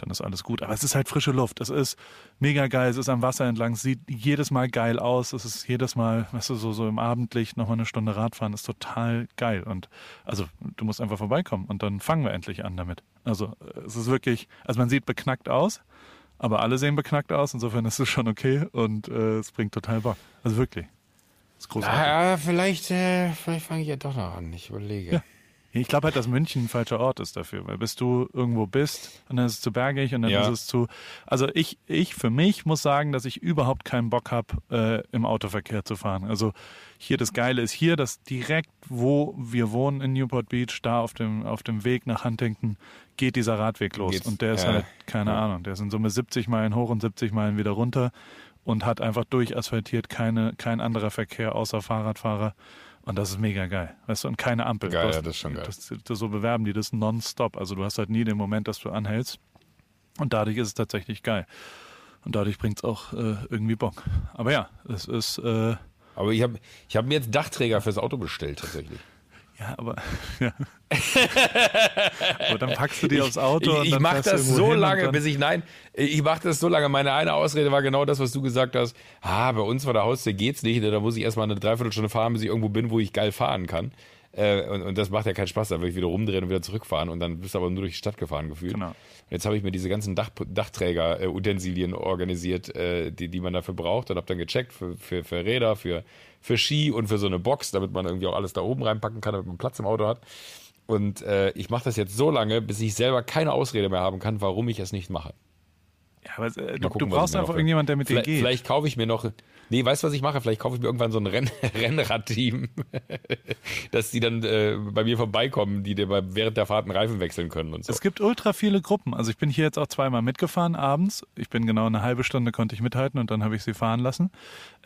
ist alles gut. Aber es ist halt frische Luft, es ist mega geil, es ist am Wasser entlang, es sieht jedes Mal geil aus, es ist jedes Mal, weißt du, so im Abendlicht nochmal eine Stunde Radfahren, ist total geil. Und also du musst einfach vorbeikommen und dann fangen wir endlich an damit. Also es ist wirklich, also man sieht beknackt aus, aber alle sehen beknackt aus, insofern ist es schon okay und es bringt total Bock. Also wirklich. Na, vielleicht fange ich ja doch noch an, ich überlege. Ja. Ich glaube halt, dass München ein falscher Ort ist dafür, weil bis du irgendwo bist und dann ist es zu bergig und dann ist es zu... Also ich für mich muss sagen, dass ich überhaupt keinen Bock habe, im Autoverkehr zu fahren. Also hier, das Geile ist hier, dass direkt, wo wir wohnen in Newport Beach, da auf dem Weg nach Huntington, geht dieser Radweg los. Geht's? Und der ist halt, keine Ahnung, der sind so mit 70 Meilen hoch und 70 Meilen wieder runter. Und hat einfach durchasphaltiert, kein anderer Verkehr außer Fahrradfahrer. Und das ist mega geil. Weißt du, und keine Ampel. Geil, das ist schon geil. Das so bewerben die das nonstop. Also du hast halt nie den Moment, dass du anhältst. Und dadurch ist es tatsächlich geil. Und dadurch bringt es auch irgendwie Bock. Aber ja, es ist... Aber ich hab mir jetzt Dachträger fürs Auto bestellt tatsächlich. Ja, aber... Ja. Aber dann packst du die aufs Auto und dann fährst du irgendwo hin. Ich mach das so lange. Meine eine Ausrede war genau das, was du gesagt hast. Bei uns vor der Haustür geht's nicht. Da muss ich erstmal eine Dreiviertelstunde fahren, bis ich irgendwo bin, wo ich geil fahren kann. Und das macht ja keinen Spaß. Da will ich wieder rumdrehen und wieder zurückfahren. Und dann bist du aber nur durch die Stadt gefahren gefühlt. Genau. Und jetzt habe ich mir diese ganzen Dachträger-Utensilien organisiert, die man dafür braucht. Und habe dann gecheckt für Räder, für Ski und für so eine Box, damit man irgendwie auch alles da oben reinpacken kann, damit man Platz im Auto hat. Und ich mache das jetzt so lange, bis ich selber keine Ausrede mehr haben kann, warum ich es nicht mache. Ja, aber gucken, du brauchst einfach irgendjemand, der mit dir geht. Vielleicht kaufe ich mir noch... Nee, weißt du, was ich mache? Vielleicht kaufe ich mir irgendwann so ein Rennradteam, dass die dann bei mir vorbeikommen, die dir während der Fahrt einen Reifen wechseln können und so. Es gibt ultra viele Gruppen. Also ich bin hier jetzt auch zweimal mitgefahren abends. Ich bin genau eine halbe Stunde, konnte ich mithalten und dann habe ich sie fahren lassen,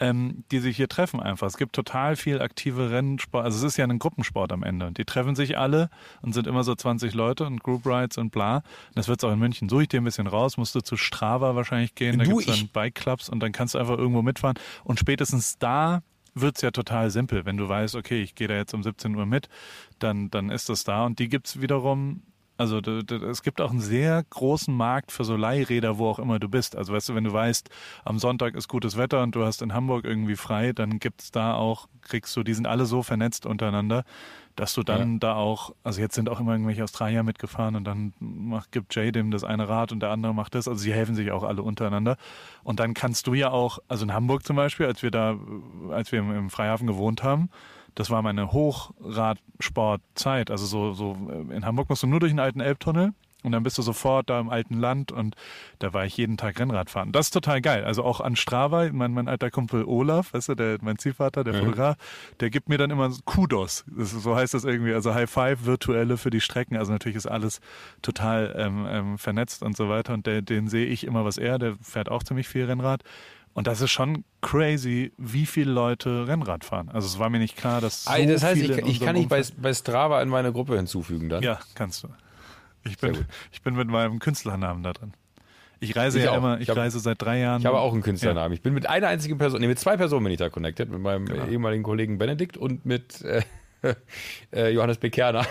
die sich hier treffen einfach. Es gibt total viel aktive Rennsport. Also es ist ja ein Gruppensport am Ende. Und die treffen sich alle und sind immer so 20 Leute und Group Rides und bla. Und das wird es auch in München. Suche ich dir ein bisschen raus, musst du zu Strava wahrscheinlich gehen. Da gibt es dann Bike-Clubs und dann kannst du einfach irgendwo mitfahren. Und spätestens da wird es ja total simpel. Wenn du weißt, okay, ich gehe da jetzt um 17 Uhr mit, dann ist das da. Und die gibt es wiederum, also es gibt auch einen sehr großen Markt für so Leihräder, wo auch immer du bist. Also weißt du, wenn du weißt, am Sonntag ist gutes Wetter und du hast in Hamburg irgendwie frei, dann gibt es da auch, kriegst du, die sind alle so vernetzt untereinander, dass du dann da auch, also jetzt sind auch immer irgendwelche Australier mitgefahren und dann gibt Jay dem das eine Rad und der andere macht das. Also sie helfen sich auch alle untereinander. Und dann kannst du ja auch, also in Hamburg zum Beispiel, als wir im Freihafen gewohnt haben, das war meine Hochradsportzeit. Also so in Hamburg musst du nur durch den alten Elbtunnel und dann bist du sofort da im alten Land und da war ich jeden Tag Rennrad fahren. Das ist total geil. Also auch an Strava, mein alter Kumpel Olaf, weißt du, mein Ziehvater, der Fotograf, der gibt mir dann immer Kudos. So heißt das irgendwie, also High Five, virtuelle für die Strecken. Also natürlich ist alles total vernetzt und so weiter und den sehe ich immer, der fährt auch ziemlich viel Rennrad. Und das ist schon crazy, wie viele Leute Rennrad fahren. Also es war mir nicht klar, dass so viele... Das heißt, ich kann dich bei Strava in meine Gruppe hinzufügen dann? Ja, kannst du. Ich bin mit meinem Künstlernamen da drin. Ich reise immer, reise seit 3 Jahren. Ich habe auch einen Künstlernamen. Ja. Ich bin mit einer einzigen Person, mit 2 Personen bin ich da connected. Mit meinem ehemaligen Kollegen Benedikt und mit Johannes Bekerner.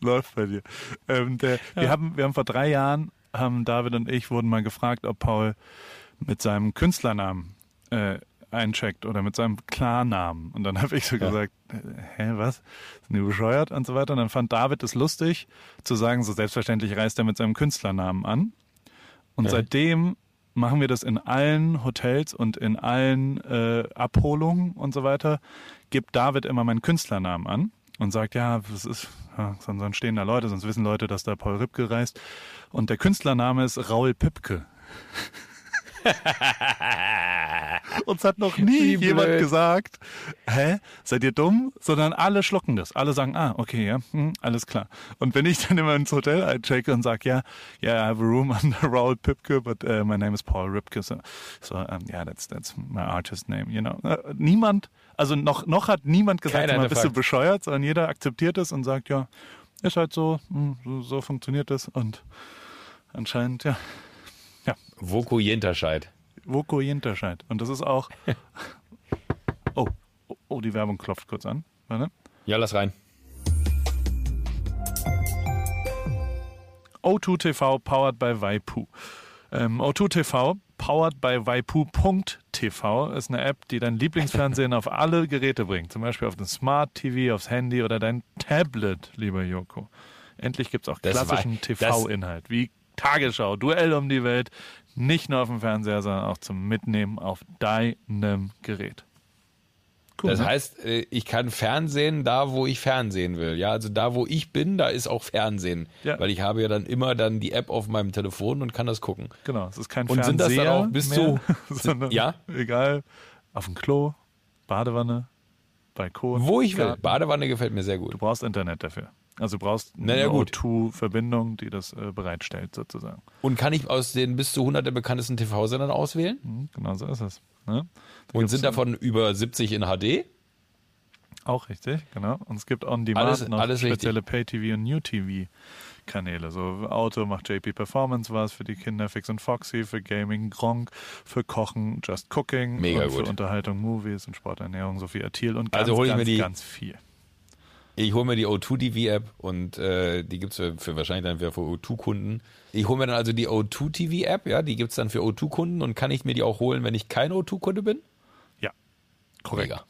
Läuft bei dir. Wir haben vor 3 Jahren... haben David und ich wurden mal gefragt, ob Paul mit seinem Künstlernamen eincheckt oder mit seinem Klarnamen. Und dann habe ich so gesagt, hä, was? Sind die bescheuert? Und so weiter. Und dann fand David es lustig, zu sagen, so selbstverständlich reist er mit seinem Künstlernamen an. Und seitdem machen wir das in allen Hotels und in allen Abholungen und so weiter, gibt David immer meinen Künstlernamen an. Und sagt, das ist, sonst stehen da Leute, sonst wissen Leute, dass da Paul Ripke reist. Und der Künstlername ist Raul Pipke. Uns hat noch nie jemand gesagt, hä, seid ihr dumm? Sondern alle schlucken das. Alle sagen, okay, alles klar. Und wenn ich dann immer ins Hotel einchecke und sage, I have a room under Raul Pipke, but my name is Paul Ripke. So, that's my artist name, you know. Niemand, also noch hat niemand gesagt, man bist du bescheuert, sondern jeder akzeptiert es und sagt, ist halt so, so funktioniert das. Und anscheinend, Voko Jenterscheid. Und das ist auch... Oh, die Werbung klopft kurz an. Warte. Ja, lass rein. O2 TV powered by Waipu. O2 TV powered by Waipu.tv ist eine App, die dein Lieblingsfernsehen auf alle Geräte bringt. Zum Beispiel auf den Smart TV, aufs Handy oder dein Tablet, lieber Joko. Endlich gibt es auch klassischen TV-Inhalt, wie Tagesschau, Duell um die Welt, nicht nur auf dem Fernseher, sondern auch zum Mitnehmen auf deinem Gerät. Cool, das heißt, ich kann Fernsehen da, wo ich Fernsehen will. Ja, also da, wo ich bin, da ist auch Fernsehen. Ja. Weil ich habe ja dann immer die App auf meinem Telefon und kann das gucken. Genau, es ist kein Fernseher. Und sind das dann auch bis zu... Egal, auf dem Klo, Badewanne, Balkon. Wo ich will. Badewanne gefällt mir sehr gut. Du brauchst Internet dafür. Also du brauchst eine O2-Verbindung, die das bereitstellt sozusagen. Und kann ich aus den bis zu 100 der bekanntesten TV-Sendern auswählen? Genau so ist es. Ne? Und sind davon über 70 in HD? Auch richtig, genau. Und es gibt On-Demand noch spezielle Pay-TV- und New-TV-Kanäle. So Auto macht JP Performance was für die Kinder, Fix und Foxy, für Gaming, Gronk, für Kochen, Just Cooking. Mega und gut. Für Unterhaltung, Movies und Sporternährung, Sophie Athiel und ganz viel. Ich hole mir die O2-TV-App und die gibt es für wahrscheinlich dann für O2-Kunden. Ich hole mir dann also die O2-TV-App, die gibt es dann für O2-Kunden und kann ich mir die auch holen, wenn ich kein O2-Kunde bin? Ja, korrekt.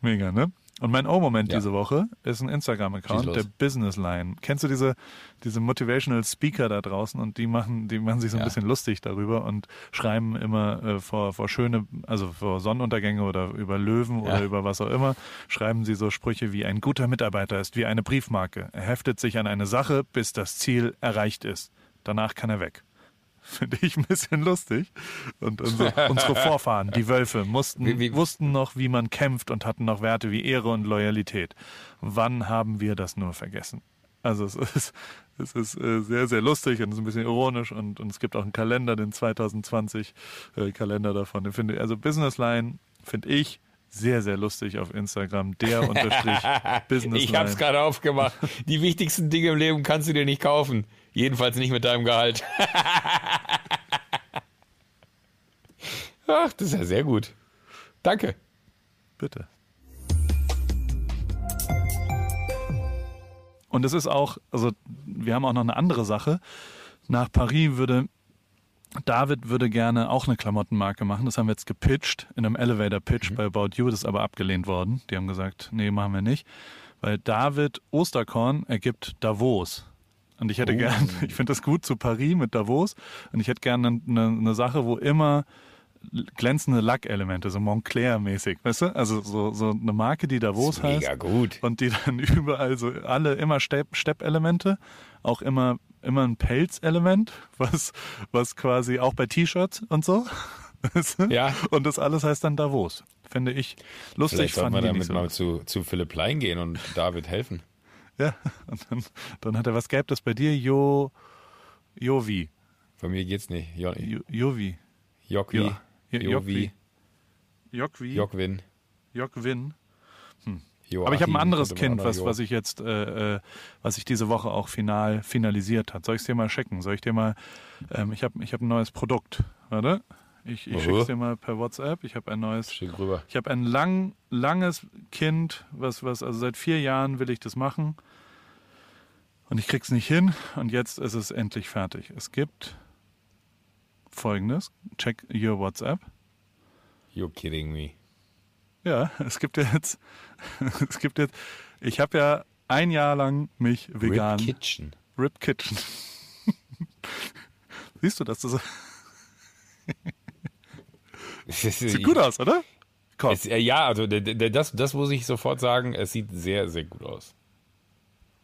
Mega, ne? Und mein O-Moment diese Woche ist ein Instagram-Account, der Business Line. Kennst du diese Motivational Speaker da draußen? Und die machen sich so ein bisschen lustig darüber und schreiben immer vor Sonnenuntergänge oder über Löwen oder über was auch immer, schreiben sie so Sprüche wie: Ein guter Mitarbeiter ist wie eine Briefmarke. Er heftet sich an eine Sache, bis das Ziel erreicht ist. Danach kann er weg. Finde ich ein bisschen lustig. Und unsere Vorfahren, die Wölfe, wussten noch, wie man kämpft und hatten noch Werte wie Ehre und Loyalität. Wann haben wir das nur vergessen? Also es ist sehr, sehr lustig und es ist ein bisschen ironisch und es gibt auch einen Kalender, den 2020-Kalender davon. Den finde ich, also Businessline finde ich sehr, sehr lustig auf Instagram. _Businessline. Ich habe es gerade aufgemacht. Die wichtigsten Dinge im Leben kannst du dir nicht kaufen. Jedenfalls nicht mit deinem Gehalt. Ach, das ist ja sehr gut. Danke. Bitte. Und es ist auch, also wir haben auch noch eine andere Sache. Nach Paris David würde gerne auch eine Klamottenmarke machen. Das haben wir jetzt gepitcht, in einem Elevator-Pitch bei About You. Das ist aber abgelehnt worden. Die haben gesagt, nee, machen wir nicht. Weil David Osterkorn ergibt Davos. Und ich hätte gern, ich finde das gut zu Paris mit Davos. Und ich hätte gerne eine Sache, wo immer glänzende Lackelemente, so Montclair-mäßig, weißt du? Also so eine Marke, die Davos heißt. Mega gut. Und die dann überall so alle immer Steppelemente, auch immer ein Pelzelement, was quasi auch bei T-Shirts und so. Weißt du? Ja. Und das alles heißt dann Davos. Finde ich lustig. Vielleicht sollten wir damit mal zu Philipp Lein gehen und David helfen. Ja, und dann hat er, was gäbe das bei dir? Jovi. Bei mir geht's nicht. Jovi. Jokwi. Jovi. Jokwi. Jokwin. Aber ich habe ein anderes Kind, was ich diese Woche auch finalisiert hat. Soll ich es dir mal schicken? Soll ich dir mal, ich habe ein neues Produkt, oder? Ich schicke es dir mal per WhatsApp. Ich habe ein neues, ich habe ein langes Kind, also seit 4 Jahren will ich das machen und ich krieg's nicht hin und jetzt ist es endlich fertig. Es gibt Folgendes, check your WhatsApp. You're kidding me. Ja, es gibt jetzt, ich habe ja 1 Jahr lang mich vegan. Rip Kitchen. Siehst du das? Sieht gut aus, oder? Komm. Ja, also das muss ich sofort sagen, es sieht sehr, sehr gut aus.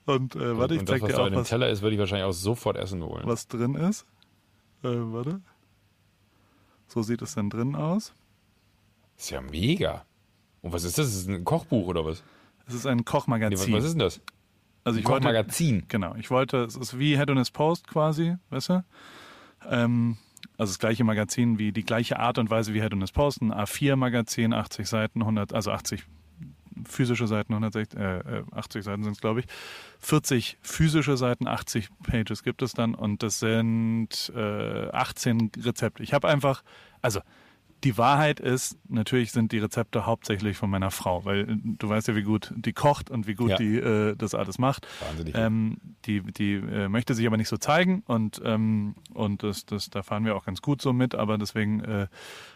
Und warte, ich zeig dir auch was. Wenn ein Teller ist, würde ich wahrscheinlich auch sofort Essen holen. Was drin ist? Warte. So sieht es dann drin aus. Ist ja mega. Und was ist das? Ist es ein Kochbuch oder was? Es ist ein Kochmagazin. Nee, was ist denn das? Also ein Kochmagazin. Ich wollte, es ist wie Head on His Post quasi, weißt du? Also das gleiche Magazin, wie die gleiche Art und Weise wie Head on His Post, ein A4-Magazin, 80 Seiten, 80 physische Seiten, 80 Seiten sind es, glaube ich. 40 physische Seiten, 80 Pages gibt es dann und das sind 18 Rezepte. Ich habe einfach, also die Wahrheit ist, natürlich sind die Rezepte hauptsächlich von meiner Frau, weil du weißt ja, wie gut die kocht und wie gut die das alles macht. Wahnsinnig. Die möchte sich aber nicht so zeigen und das, da fahren wir auch ganz gut so mit, aber deswegen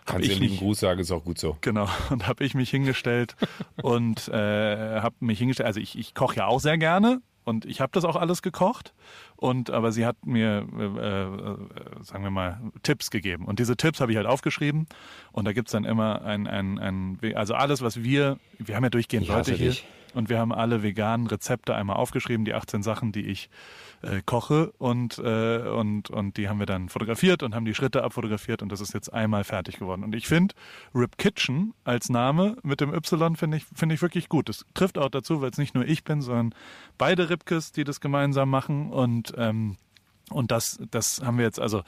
kannst du einen lieben Gruß sagen, ist auch gut so. Genau, und habe ich mich hingestellt also ich koche ja auch sehr gerne. Und ich habe das auch alles gekocht, aber sie hat mir, sagen wir mal, Tipps gegeben. Und diese Tipps habe ich halt aufgeschrieben. Und da gibt es dann immer also alles, was wir haben ja durchgehend Leute hier. Und wir haben alle veganen Rezepte einmal aufgeschrieben, die 18 Sachen, die ich koche. Und die haben wir dann fotografiert und haben die Schritte abfotografiert. Und das ist jetzt einmal fertig geworden. Und ich finde Rip Kitchen als Name mit dem Y finde ich wirklich gut. Das trifft auch dazu, weil es nicht nur ich bin, sondern beide Ripkes, die das gemeinsam machen. Und das haben wir jetzt, also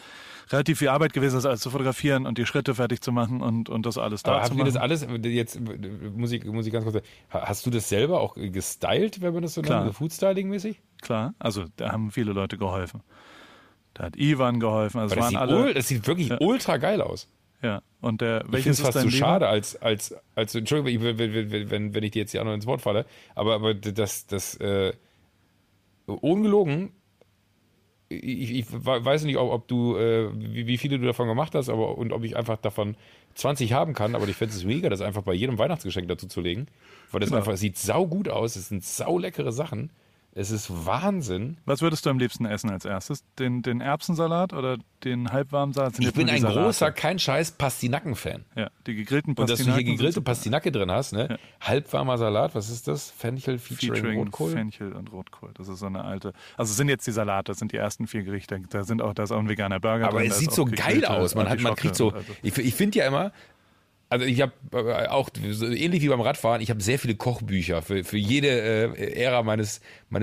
relativ viel Arbeit gewesen, das alles zu fotografieren und die Schritte fertig zu machen und das alles da zu machen. Habt ihr das alles, jetzt muss ich ganz kurz sagen, hast du das selber auch gestylt, wenn man das so nennt, Foodstyling-mäßig? Klar, also da haben viele Leute geholfen. Da hat Ivan geholfen, also das sieht wirklich ultra geil aus. Ja, und welches ist fast so schade als Entschuldigung, wenn ich dir jetzt hier auch noch ins Wort falle, aber das ungelogen, ich weiß nicht, ob du, wie viele du davon gemacht hast, und ob ich einfach davon 20 haben kann, aber ich fände es mega, das einfach bei jedem Weihnachtsgeschenk dazu zu legen, weil das sieht saugut aus, es sind sauleckere Sachen. Es ist Wahnsinn. Was würdest du am liebsten essen als erstes? Den Erbsensalat oder den halbwarmen Salat? Ich bin ein großer, kein Scheiß, Pastinaken-Fan. Ja, die gegrillten Pastinaken. Und dass du hier gegrillte Pastinake drin hast, ne? Ja. Halbwarmer Salat, was ist das? Fenchel, featuring Rotkohl? Fenchel und Rotkohl, das ist so eine alte... Also sind jetzt die Salate, das sind die ersten 4 Gerichte. Da ist auch ein veganer Burger. Aber drin, es sieht so geil aus. Man kriegt so... Also. Ich finde ja immer... Also ich habe auch, ähnlich wie beim Radfahren, ich habe sehr viele Kochbücher. Für jede Ära meines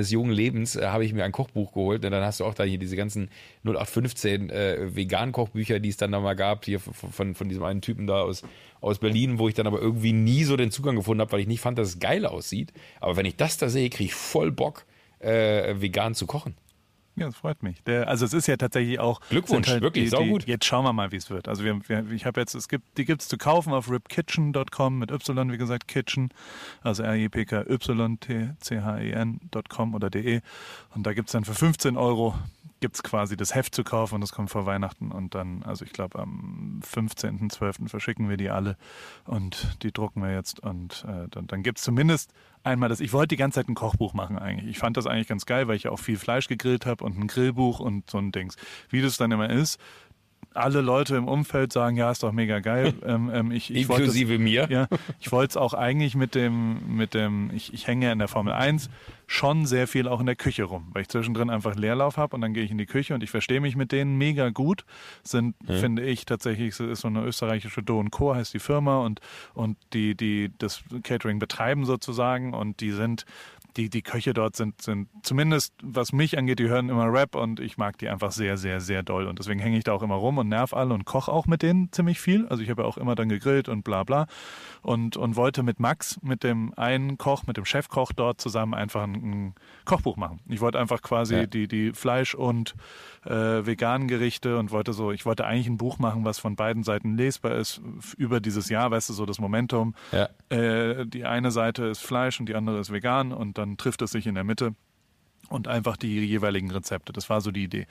jungen Lebens habe ich mir ein Kochbuch geholt. Und dann hast du auch da hier diese ganzen 0815 Vegan-Kochbücher, die es dann da mal gab, hier von diesem einen Typen da aus Berlin, wo ich dann aber irgendwie nie so den Zugang gefunden habe, weil ich nicht fand, dass es geil aussieht. Aber wenn ich das da sehe, kriege ich voll Bock, vegan zu kochen. Ja, das freut mich. Also es ist ja tatsächlich auch... Glückwunsch, halt wirklich, saugut. Jetzt schauen wir mal, wie es wird. Also ich habe jetzt, die gibt es zu kaufen auf ripkitchen.com mit Y, wie gesagt, Kitchen, also ripkytchen.com oder de. Und da gibt es dann für 15 € gibt's quasi das Heft zu kaufen und das kommt vor Weihnachten. Und dann, also ich glaube, am 15.12. verschicken wir die alle und die drucken wir jetzt. Und dann gibt es zumindest... Einmal das, ich wollte die ganze Zeit ein Kochbuch machen eigentlich. Ich fand das eigentlich ganz geil, weil ich ja auch viel Fleisch gegrillt habe und ein Grillbuch und so ein Dings. Wie das dann immer ist, alle Leute im Umfeld sagen, ja, ist doch mega geil. Inklusive mir. Ja, ich wollte es auch eigentlich ich hänge ja in der Formel 1 schon sehr viel auch in der Küche rum, weil ich zwischendrin einfach Leerlauf habe und dann gehe ich in die Küche und ich verstehe mich mit denen mega gut. Finde ich tatsächlich, ist so eine österreichische Do & Co. heißt die Firma und die das Catering betreiben sozusagen und die sind, die Köche dort sind zumindest, was mich angeht, die hören immer Rap und ich mag die einfach sehr, sehr, sehr doll und deswegen hänge ich da auch immer rum und nerv alle und koche auch mit denen ziemlich viel. Also ich habe ja auch immer dann gegrillt und bla bla und wollte mit Max, mit dem einen Koch, mit dem Chefkoch dort zusammen einfach ein Kochbuch machen. Ich wollte einfach quasi die Fleisch- und veganen Gerichte und ich wollte eigentlich ein Buch machen, was von beiden Seiten lesbar ist über dieses Jahr, weißt du, so das Momentum. Ja. Die eine Seite ist Fleisch und die andere ist vegan und dann trifft es sich in der Mitte und einfach die jeweiligen Rezepte. Das war so die Idee.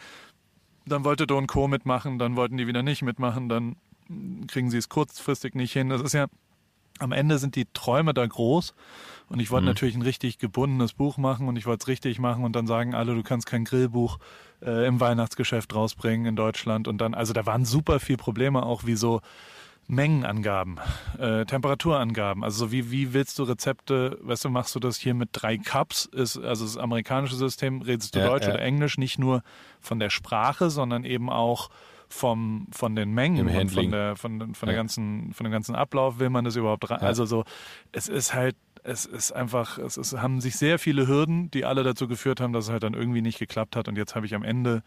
Dann wollte Do & Co. mitmachen, dann wollten die wieder nicht mitmachen, dann kriegen sie es kurzfristig nicht hin. Das ist ja, am Ende sind die Träume da groß. Und ich wollte natürlich ein richtig gebundenes Buch machen und ich wollte es richtig machen und dann sagen alle, du kannst kein Grillbuch im Weihnachtsgeschäft rausbringen in Deutschland. Und dann, also da waren super viel Probleme auch wie so Mengenangaben, Temperaturangaben, also so wie willst du Rezepte, weißt du, machst du das hier mit 3 Cups, ist also das amerikanische System, redest du Deutsch oder Englisch, nicht nur von der Sprache, sondern eben auch von den Mengen und von dem ganzen Ablauf, will man das überhaupt rein, also so, haben sich sehr viele Hürden, die alle dazu geführt haben, dass es halt dann irgendwie nicht geklappt hat und jetzt habe ich am Ende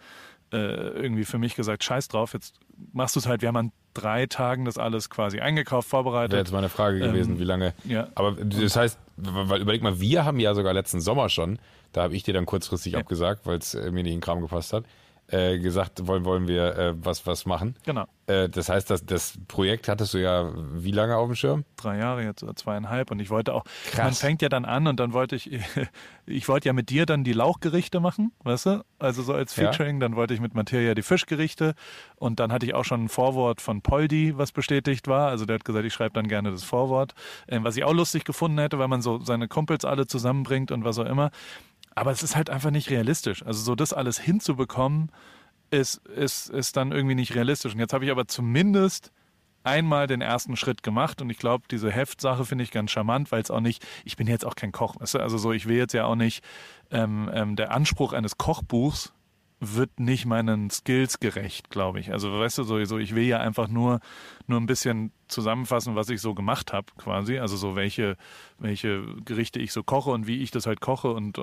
irgendwie für mich gesagt, scheiß drauf, jetzt machst du es halt, wir haben an 3 Tagen das alles quasi eingekauft, vorbereitet. Wäre jetzt meine Frage gewesen, wie lange. Ja. Aber das heißt, weil, überleg mal, wir haben ja sogar letzten Sommer schon, da habe ich dir dann kurzfristig abgesagt, weil es mir nicht in den Kram gepasst hat, gesagt, wollen wir was machen. Genau. Das heißt, das Projekt hattest du ja wie lange auf dem Schirm? 3 Jahre jetzt oder 2,5 und ich wollte auch, krass. Man fängt ja dann an und dann wollte ich wollte ja mit dir dann die Lauchgerichte machen, weißt du? Also so als Featuring, dann wollte ich mit Materia die Fischgerichte und dann hatte ich auch schon ein Vorwort von Poldi, was bestätigt war, also der hat gesagt, ich schreibe dann gerne das Vorwort, was ich auch lustig gefunden hätte, weil man so seine Kumpels alle zusammenbringt und was auch immer. Aber es ist halt einfach nicht realistisch. Also so das alles hinzubekommen, ist dann irgendwie nicht realistisch. Und jetzt habe ich aber zumindest einmal den ersten Schritt gemacht. Und ich glaube, diese Heftsache finde ich ganz charmant, weil es auch nicht, ich bin jetzt auch kein Koch. Weißt du? Also so, ich will jetzt ja auch nicht, der Anspruch eines Kochbuchs wird nicht meinen Skills gerecht, glaube ich. Also weißt du, so, ich will ja einfach nur ein bisschen zusammenfassen, was ich so gemacht habe quasi, also so welche Gerichte ich so koche und wie ich das halt koche und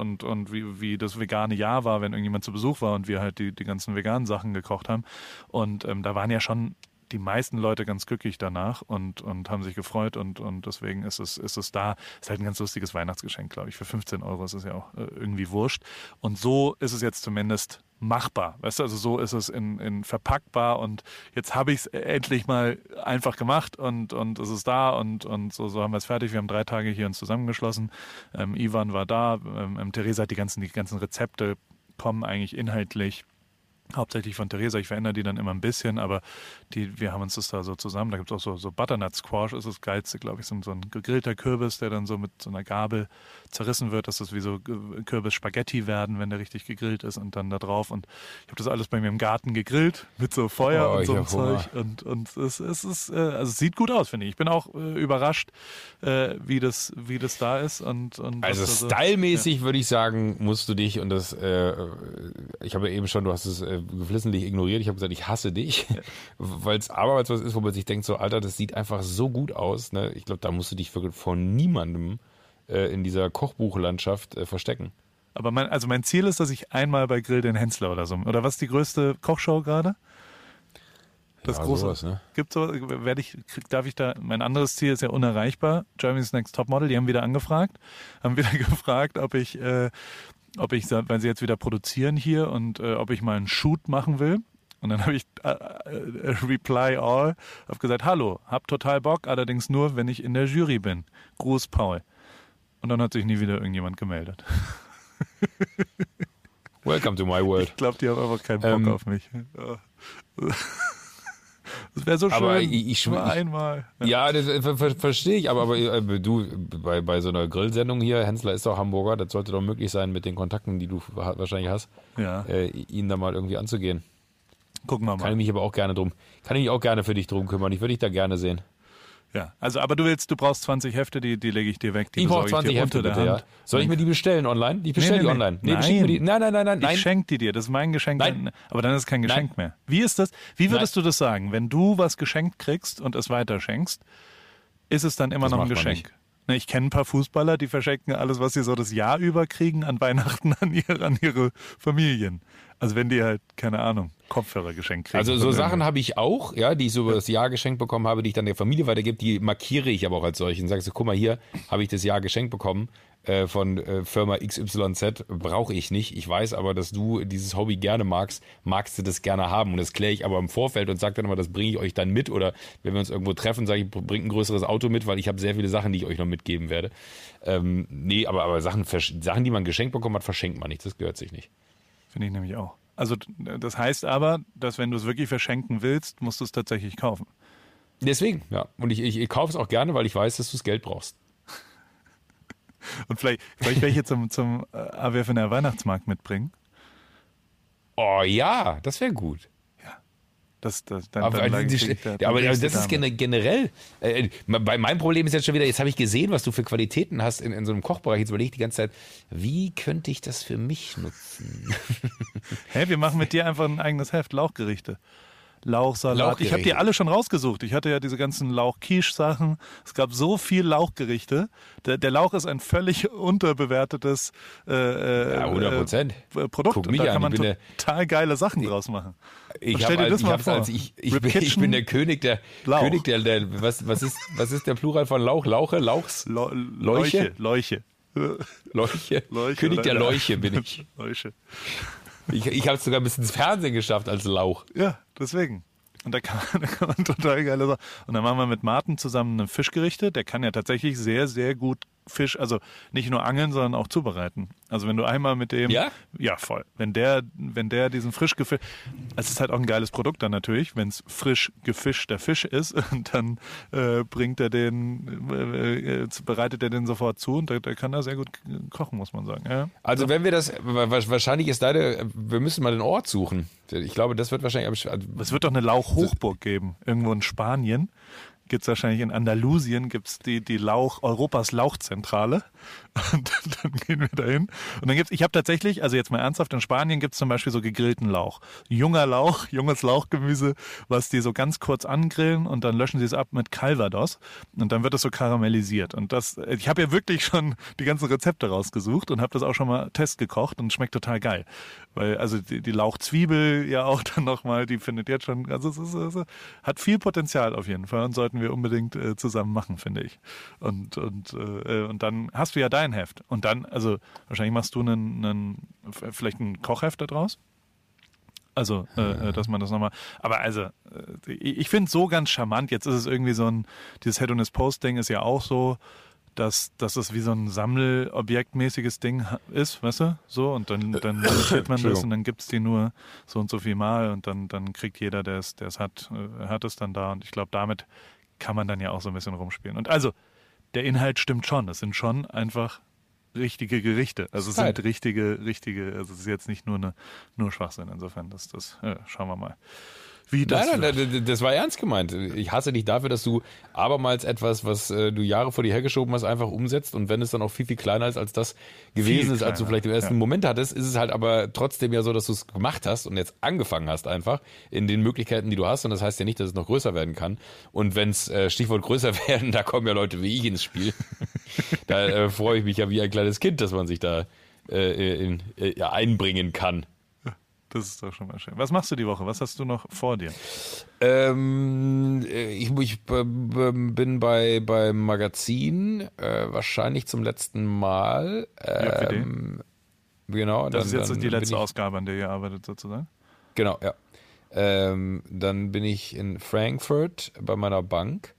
wie das vegane Jahr war, wenn irgendjemand zu Besuch war und wir halt die ganzen veganen Sachen gekocht haben und da waren ja schon die meisten Leute ganz glücklich danach und haben sich gefreut und deswegen ist es da, ist halt ein ganz lustiges Weihnachtsgeschenk, glaube ich, für 15 € ist es ja auch irgendwie wurscht und so ist es jetzt zumindest machbar, weißt du, also so ist es in verpackbar und jetzt habe ich es endlich mal einfach gemacht und es ist da und so haben wir es fertig, wir haben 3 Tage hier uns zusammengeschlossen, Ivan war da, Theresa hat die ganzen Rezepte kommen eigentlich inhaltlich Hauptsächlich von Theresa, ich verändere die dann immer ein bisschen, aber wir haben uns das da so zusammen, da gibt es auch so Butternut Squash, ist das Geilste, glaube ich, so ein gegrillter Kürbis, der dann so mit so einer Gabel zerrissen wird, dass das wie so Kürbis-Spaghetti werden, wenn der richtig gegrillt ist und dann da drauf, und ich habe das alles bei mir im Garten gegrillt, mit so Feuer und so einem Zeug, und es sieht gut aus, finde ich. Ich bin auch überrascht, wie das da ist. Und also stylmäßig würde ich sagen, musst du dich, und das, ich habe ja eben schon, du hast es geflissentlich ignoriert, ich habe gesagt, ich hasse dich, ja. weil es was ist, wo man sich denkt, so Alter, das sieht einfach so gut aus, ne? Ich glaube, da musst du dich wirklich vor niemandem in dieser Kochbuchlandschaft verstecken. Aber mein Ziel ist, dass ich einmal bei Grill den Hensler oder so, oder was ist die größte Kochshow gerade? Das ja, große, sowas, ne? Gibt sowas, mein anderes Ziel ist ja unerreichbar, Germany's Next Topmodel, die haben wieder angefragt, ob ich, weil sie jetzt wieder produzieren hier, und ob ich mal einen Shoot machen will. Und dann habe ich Reply All, habe gesagt, hallo, hab total Bock, allerdings nur, wenn ich in der Jury bin. Gruß, Paul. Und dann hat sich nie wieder irgendjemand gemeldet. Welcome to my world. Ich glaube, die haben einfach keinen Bock auf mich. Das wäre so schön, aber einmal. Ja, das verstehe ich, aber du, bei so einer Grillsendung hier, Hensler ist doch Hamburger, das sollte doch möglich sein, mit den Kontakten, die du wahrscheinlich hast, ja. Ihn da mal irgendwie anzugehen. Gucken wir mal. Kann ich mich auch gerne für dich drum kümmern, ich würde dich da gerne sehen. Ja, also, aber du brauchst 20 Hefte, die lege ich dir weg. Die ich brauche 20 Hefte, bitte, ja. Soll ich mir die bestellen online? Ich bestelle die online. Nein. Ich schenke die dir, das ist mein Geschenk. Nein. Aber dann ist es kein Geschenk mehr. Wie ist das? Wie würdest du das sagen, wenn du was geschenkt kriegst und es weiterschenkst, ist es dann immer das noch ein Geschenk? Ich kenne ein paar Fußballer, die verschenken alles, was sie so das Jahr über kriegen, an Weihnachten an ihre Familien. Also wenn die halt, keine Ahnung, Kopfhörer geschenkt kriegen. Also so Sachen habe ich auch, ja, die ich so über das Jahr geschenkt bekommen habe, die ich dann der Familie weitergebe, die markiere ich aber auch als solchen. Sagst du, guck mal, hier habe ich das Jahr geschenkt bekommen von Firma XYZ, brauche ich nicht. Ich weiß aber, dass du dieses Hobby gerne magst, magst du das gerne haben. Und das kläre ich aber im Vorfeld und sage dann immer, das bringe ich euch dann mit. Oder wenn wir uns irgendwo treffen, sage ich, bringt ein größeres Auto mit, weil ich habe sehr viele Sachen, die ich euch noch mitgeben werde. Nee, aber Sachen, die man geschenkt bekommen hat, verschenkt man nicht. Das gehört sich nicht. Finde ich nämlich auch. Also das heißt aber, dass wenn du es wirklich verschenken willst, musst du es tatsächlich kaufen. Deswegen, ja. Und ich kaufe es auch gerne, weil ich weiß, dass du das Geld brauchst. Und vielleicht welche zum AWFNR Weihnachtsmarkt mitbringen. Oh ja, das wäre gut. Aber das ist generell. Bei meinem Problem ist jetzt schon wieder, jetzt habe ich gesehen, was du für Qualitäten hast in so einem Kochbereich. Jetzt überlege ich die ganze Zeit, wie könnte ich das für mich nutzen? Hä, wir machen mit dir einfach ein eigenes Heft, Lauchgerichte. Lauchsalat. Ich habe die alle schon rausgesucht. Ich hatte ja diese ganzen Lauch-Quiche-Sachen. Es gab so viel Lauchgerichte. Der Lauch ist ein völlig unterbewertetes 100%. Produkt. Guck mich an, da kann man total geile Sachen draus machen. Ich bin der König der Lauch. Was ist der Plural von Lauch? Lauche? Lauchs? Leuche. König der Leuche bin ich. Leuche. Ich habe es sogar bis ins Fernsehen geschafft als Lauch. Ja, deswegen. Und da kann man total geile Sachen. Und dann machen wir mit Martin zusammen eine Fischgerichte. Der kann ja tatsächlich sehr, sehr gut Fisch, also nicht nur angeln, sondern auch zubereiten. Also wenn du einmal mit dem... Ja? Ja, voll. Wenn der diesen frisch gefischt... Es ist halt auch ein geiles Produkt dann natürlich, wenn es frisch gefischter Fisch ist, und dann bereitet er den sofort zu, und der kann da sehr gut kochen, muss man sagen. Ja. Also wenn wir das... Wahrscheinlich ist leider... Wir müssen mal den Ort suchen. Ich glaube, das wird wahrscheinlich... Es wird doch eine Lauchhochburg geben, irgendwo in Spanien. Gibt es wahrscheinlich in Andalusien, gibt es die Europas Lauchzentrale. Und dann gehen wir dahin. Und dann ich habe tatsächlich, also jetzt mal ernsthaft, in Spanien gibt es zum Beispiel so gegrillten Lauch. Junges Lauchgemüse, was die so ganz kurz angrillen, und dann löschen sie es ab mit Calvados. Und dann wird das so karamellisiert. Und das, ich habe ja wirklich schon die ganzen Rezepte rausgesucht und habe das auch schon mal testgekocht, und schmeckt total geil. Weil, also die Lauchzwiebel ja auch dann nochmal, die findet jetzt schon, also es hat viel Potenzial auf jeden Fall, und sollten wir unbedingt zusammen machen, finde ich. Und dann hast du ja dein Heft. Und dann, also wahrscheinlich machst du vielleicht ein Kochheft daraus. Also, dass man das nochmal... Aber also, ich finde es so ganz charmant. Jetzt ist es irgendwie so dieses Hedonist-Post-Ding ist ja auch so, dass es wie so ein Sammelobjektmäßiges Ding ist, weißt du? So, und dann notiert man das und dann gibt es die nur so und so viel Mal und dann kriegt jeder, der es hat, hat es dann da. Und ich glaube, damit kann man dann ja auch so ein bisschen rumspielen. Und also, der Inhalt stimmt schon. Es sind schon einfach richtige Gerichte. Also es sind richtige, also es ist jetzt nicht nur Schwachsinn. Insofern, schauen wir mal. Wie das nein, das war ernst gemeint. Ich hasse dich dafür, dass du abermals etwas, was du Jahre vor dir hergeschoben hast, einfach umsetzt. Und wenn es dann auch viel, viel kleiner ist, als das gewesen ist, als du vielleicht im ersten Moment hattest, ist es halt aber trotzdem ja so, dass du es gemacht hast und jetzt angefangen hast einfach in den Möglichkeiten, die du hast. Und das heißt ja nicht, dass es noch größer werden kann. Und wenn es, Stichwort größer werden, da kommen ja Leute wie ich ins Spiel. Da freue ich mich ja wie ein kleines Kind, dass man sich da einbringen kann. Das ist doch schon mal schön. Was machst du die Woche? Was hast du noch vor dir? Ich bin beim Magazin, wahrscheinlich zum letzten Mal. Genau. Das ist jetzt die letzte Ausgabe, an der ihr arbeitet sozusagen? Genau, ja. Dann bin ich in Frankfurt bei meiner Bank.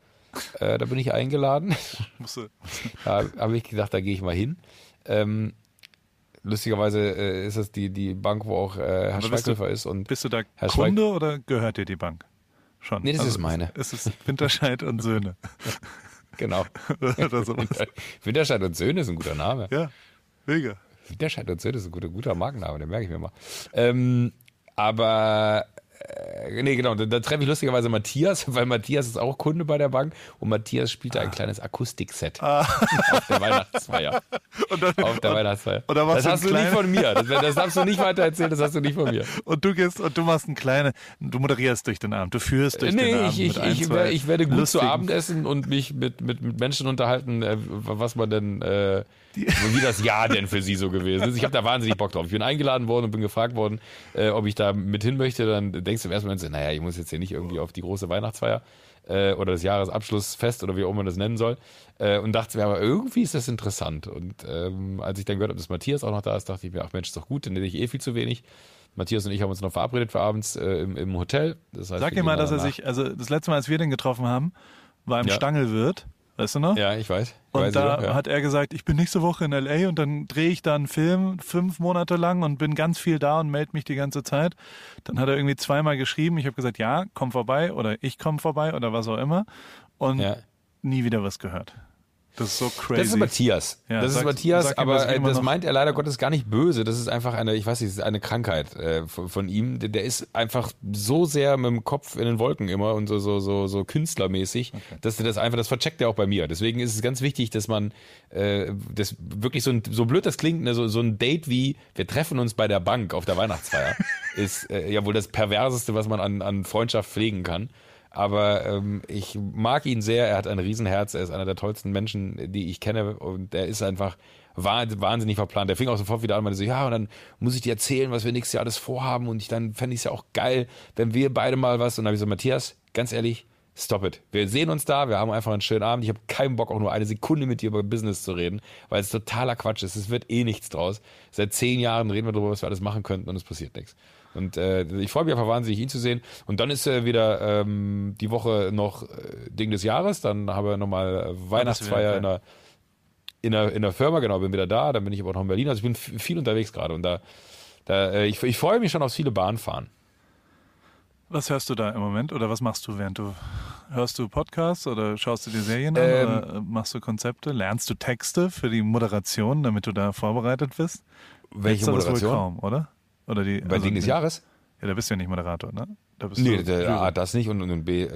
Da bin ich eingeladen. Da habe ich gedacht, da gehe ich mal hin. Lustigerweise ist das die Bank, wo auch Herr Schweighöfer ist. Und bist du da Herr Kunde oder gehört dir die Bank? Schon. Nee, das ist meine. Es ist Winterscheid und Söhne. Genau. Oder sowas. Winterscheid und Söhne ist ein guter Name. Ja, mega. Winterscheid und Söhne ist ein guter Markenname, den merke ich mir mal. Da treffe ich lustigerweise Matthias, weil Matthias ist auch Kunde bei der Bank und Matthias spielte ein kleines Akustikset auf der Weihnachtsfeier. Das hast du nicht von mir. Das darfst du nicht weiter erzählen, das hast du nicht von mir. Und du machst du moderierst durch den Abend, du führst durch den Abend. Ich werde gut zu Abend essen und mich mit Menschen unterhalten, was man denn, wie das Jahr denn für sie so gewesen ist. Ich habe da wahnsinnig Bock drauf. Ich bin eingeladen worden und bin gefragt worden, ob ich da mit hin möchte, dann denkst du im ersten Moment, naja, ich muss jetzt hier nicht irgendwie auf die große Weihnachtsfeier oder das Jahresabschlussfest oder wie auch immer man das nennen soll. Und dachte mir, aber irgendwie ist das interessant. Und als ich dann gehört habe, dass Matthias auch noch da ist, dachte ich mir, ach Mensch, ist doch gut, dann hätte ich eh viel zu wenig. Matthias und ich haben uns noch verabredet für abends im Hotel. Das heißt, sag ihm mal, dass er sich, also das letzte Mal, als wir den getroffen haben, war im Stangelwirt. Weißt du noch? Ja, ich weiß. Hat er gesagt, ich bin nächste Woche in L.A. und dann drehe ich da einen Film 5 Monate lang und bin ganz viel da und melde mich die ganze Zeit. Dann hat er irgendwie zweimal geschrieben. Ich habe gesagt, ja, komm vorbei oder ich komme vorbei oder was auch immer. Und nie wieder was gehört. Das ist so crazy. Das ist Matthias. Ja, das meint er leider Gottes gar nicht böse. Das ist einfach eine Krankheit von ihm. Der ist einfach so sehr mit dem Kopf in den Wolken immer und so künstlermäßig, dass er das einfach, das vercheckt er auch bei mir. Deswegen ist es ganz wichtig, dass man das wirklich so blöd das klingt, ne, so ein Date wie wir treffen uns bei der Bank auf der Weihnachtsfeier ist ja wohl das Perverseste, was man an Freundschaft pflegen kann. Aber ich mag ihn sehr, er hat ein Riesenherz, er ist einer der tollsten Menschen, die ich kenne und er ist einfach wahnsinnig verplant. Der fing auch sofort wieder an und meinte so, ja, und dann muss ich dir erzählen, was wir nächstes Jahr alles vorhaben und dann fände ich es ja auch geil, wenn wir beide mal was. Und dann habe ich so, Matthias, ganz ehrlich, stop it. Wir sehen uns da, wir haben einfach einen schönen Abend. Ich habe keinen Bock, auch nur eine Sekunde mit dir über Business zu reden, weil es totaler Quatsch ist. Es wird eh nichts draus. Seit 10 Jahren reden wir darüber, was wir alles machen könnten und es passiert nichts. Und ich freue mich einfach wahnsinnig, ihn zu sehen. Und dann ist wieder die Woche noch Ding des Jahres. Dann haben wir nochmal Weihnachtsfeier in der Firma. Genau, bin wieder da. Dann bin ich aber auch noch in Berlin. Also ich bin viel unterwegs gerade. Und ich freue mich schon aufs viele Bahnfahren. Was hörst du da im Moment oder was machst du, während du hörst du Podcasts oder schaust du dir Serien an oder machst du Konzepte? Lernst du Texte für die Moderation, damit du da vorbereitet bist? Welche Moderation? Wohl kaum, oder? Oder die, bei Ding des Jahres? Ja, da bist du ja nicht Moderator, ne? Da bist du A, das nicht und B,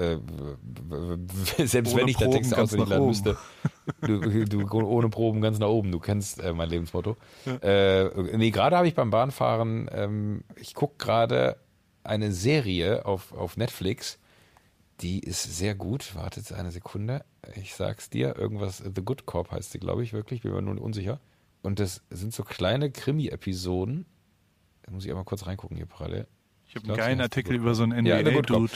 selbst ohne wenn ich da Texte auswendig lernen müsste, du ohne Proben ganz nach oben, du kennst mein Lebensmotto. Ja. Gerade habe ich beim Bahnfahren, ich gucke gerade eine Serie auf Netflix, die ist sehr gut, wartet eine Sekunde, ich sag's dir, irgendwas, The Good Cop heißt sie, glaube ich, wirklich, bin mir nur unsicher. Und das sind so kleine Krimi-Episoden. Da muss ich einmal kurz reingucken hier parallel. Ich habe einen geilen Artikel über so einen NBA-Dude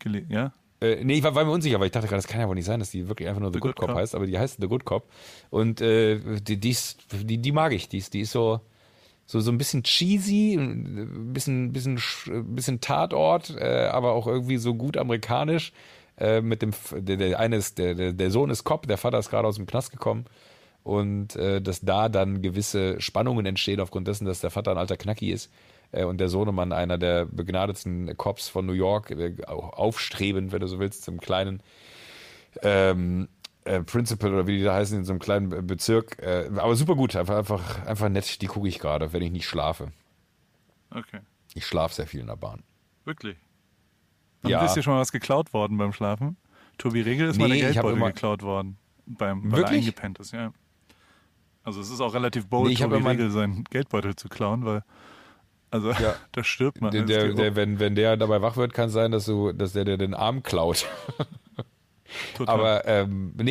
gelesen. Ja? Ich war mir unsicher, weil ich dachte gerade, das kann ja wohl nicht sein, dass die wirklich einfach nur The Good Cop heißt, aber die heißt The Good Cop. Und die mag ich. Die ist so ein bisschen cheesy, ein bisschen Tatort, aber auch irgendwie so gut amerikanisch. mit dem, der Sohn ist Cop, der Vater ist gerade aus dem Knast gekommen. Und dass da dann gewisse Spannungen entstehen aufgrund dessen, dass der Vater ein alter Knacki ist und der Sohnemann, einer der begnadetsten Cops von New York, aufstrebend, wenn du so willst, zum kleinen Principal oder wie die da heißen, in so einem kleinen Bezirk. Aber super gut, einfach nett, die gucke ich gerade, wenn ich nicht schlafe. Okay. Ich schlafe sehr viel in der Bahn. Wirklich? Und ja. Ist dir schon mal was geklaut worden beim Schlafen? Tobi Regel ist mal der Geldbeutel geklaut worden, weil er eingepennt ist, ja. Also es ist auch relativ bold, Tobi Regel seinen Geldbeutel zu klauen, weil da stirbt man. Wenn der dabei wach wird, kann es sein, dass der dir den Arm klaut. Total. Aber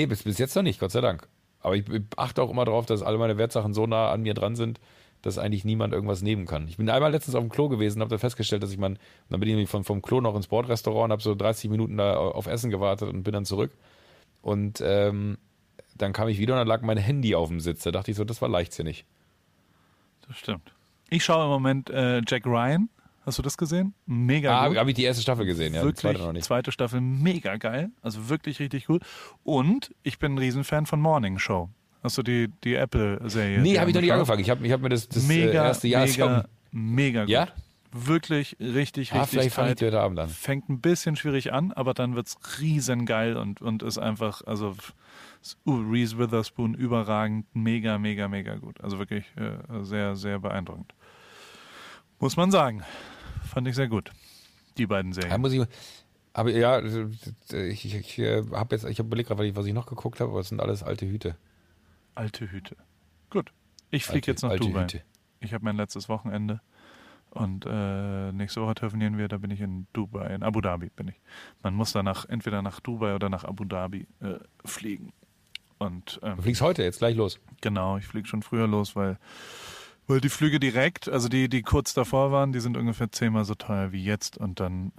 bis jetzt noch nicht, Gott sei Dank. Aber ich achte auch immer darauf, dass alle meine Wertsachen so nah an mir dran sind, dass eigentlich niemand irgendwas nehmen kann. Ich bin einmal letztens auf dem Klo gewesen und habe dann festgestellt, dass dann bin ich vom Klo noch ins Bordrestaurant und habe so 30 Minuten da auf Essen gewartet und bin dann zurück. Und dann kam ich wieder und dann lag mein Handy auf dem Sitz. Da dachte ich so, das war leichtsinnig. Das stimmt. Ich schaue im Moment Jack Ryan. Hast du das gesehen? Mega gut. Habe ich die erste Staffel gesehen, ja. Wirklich, zweite noch nicht. Zweite Staffel, mega geil. Also wirklich richtig gut. Und ich bin ein Riesenfan von Morning Show. Hast du die Apple-Serie? Nee, habe ich noch nicht angefangen. Ich hab mir das erste Jahr schon... Mega gut. Ja? Wirklich richtig, richtig vielleicht fand ich die heute Abend an. Fängt ein bisschen schwierig an, aber dann wird's riesen geil und ist einfach, also Reese Witherspoon überragend, mega, mega, mega gut. Also wirklich sehr, sehr beeindruckend. Muss man sagen. Fand ich sehr gut. Die beiden Serien. Ja, ich habe überlegt, was ich noch geguckt habe, aber es sind alles alte Hüte. Alte Hüte. Gut. Ich fliege jetzt nach Dubai. Hüte. Ich habe mein letztes Wochenende. Und nächste Woche telefonieren wir, da bin ich in Dubai, in Abu Dhabi bin ich. Man muss danach entweder nach Dubai oder nach Abu Dhabi fliegen. Und, du fliegst heute jetzt gleich los? Genau, ich fliege schon früher los, weil die Flüge direkt, also die kurz davor waren, die sind ungefähr 10-mal so teuer wie jetzt. Und dann,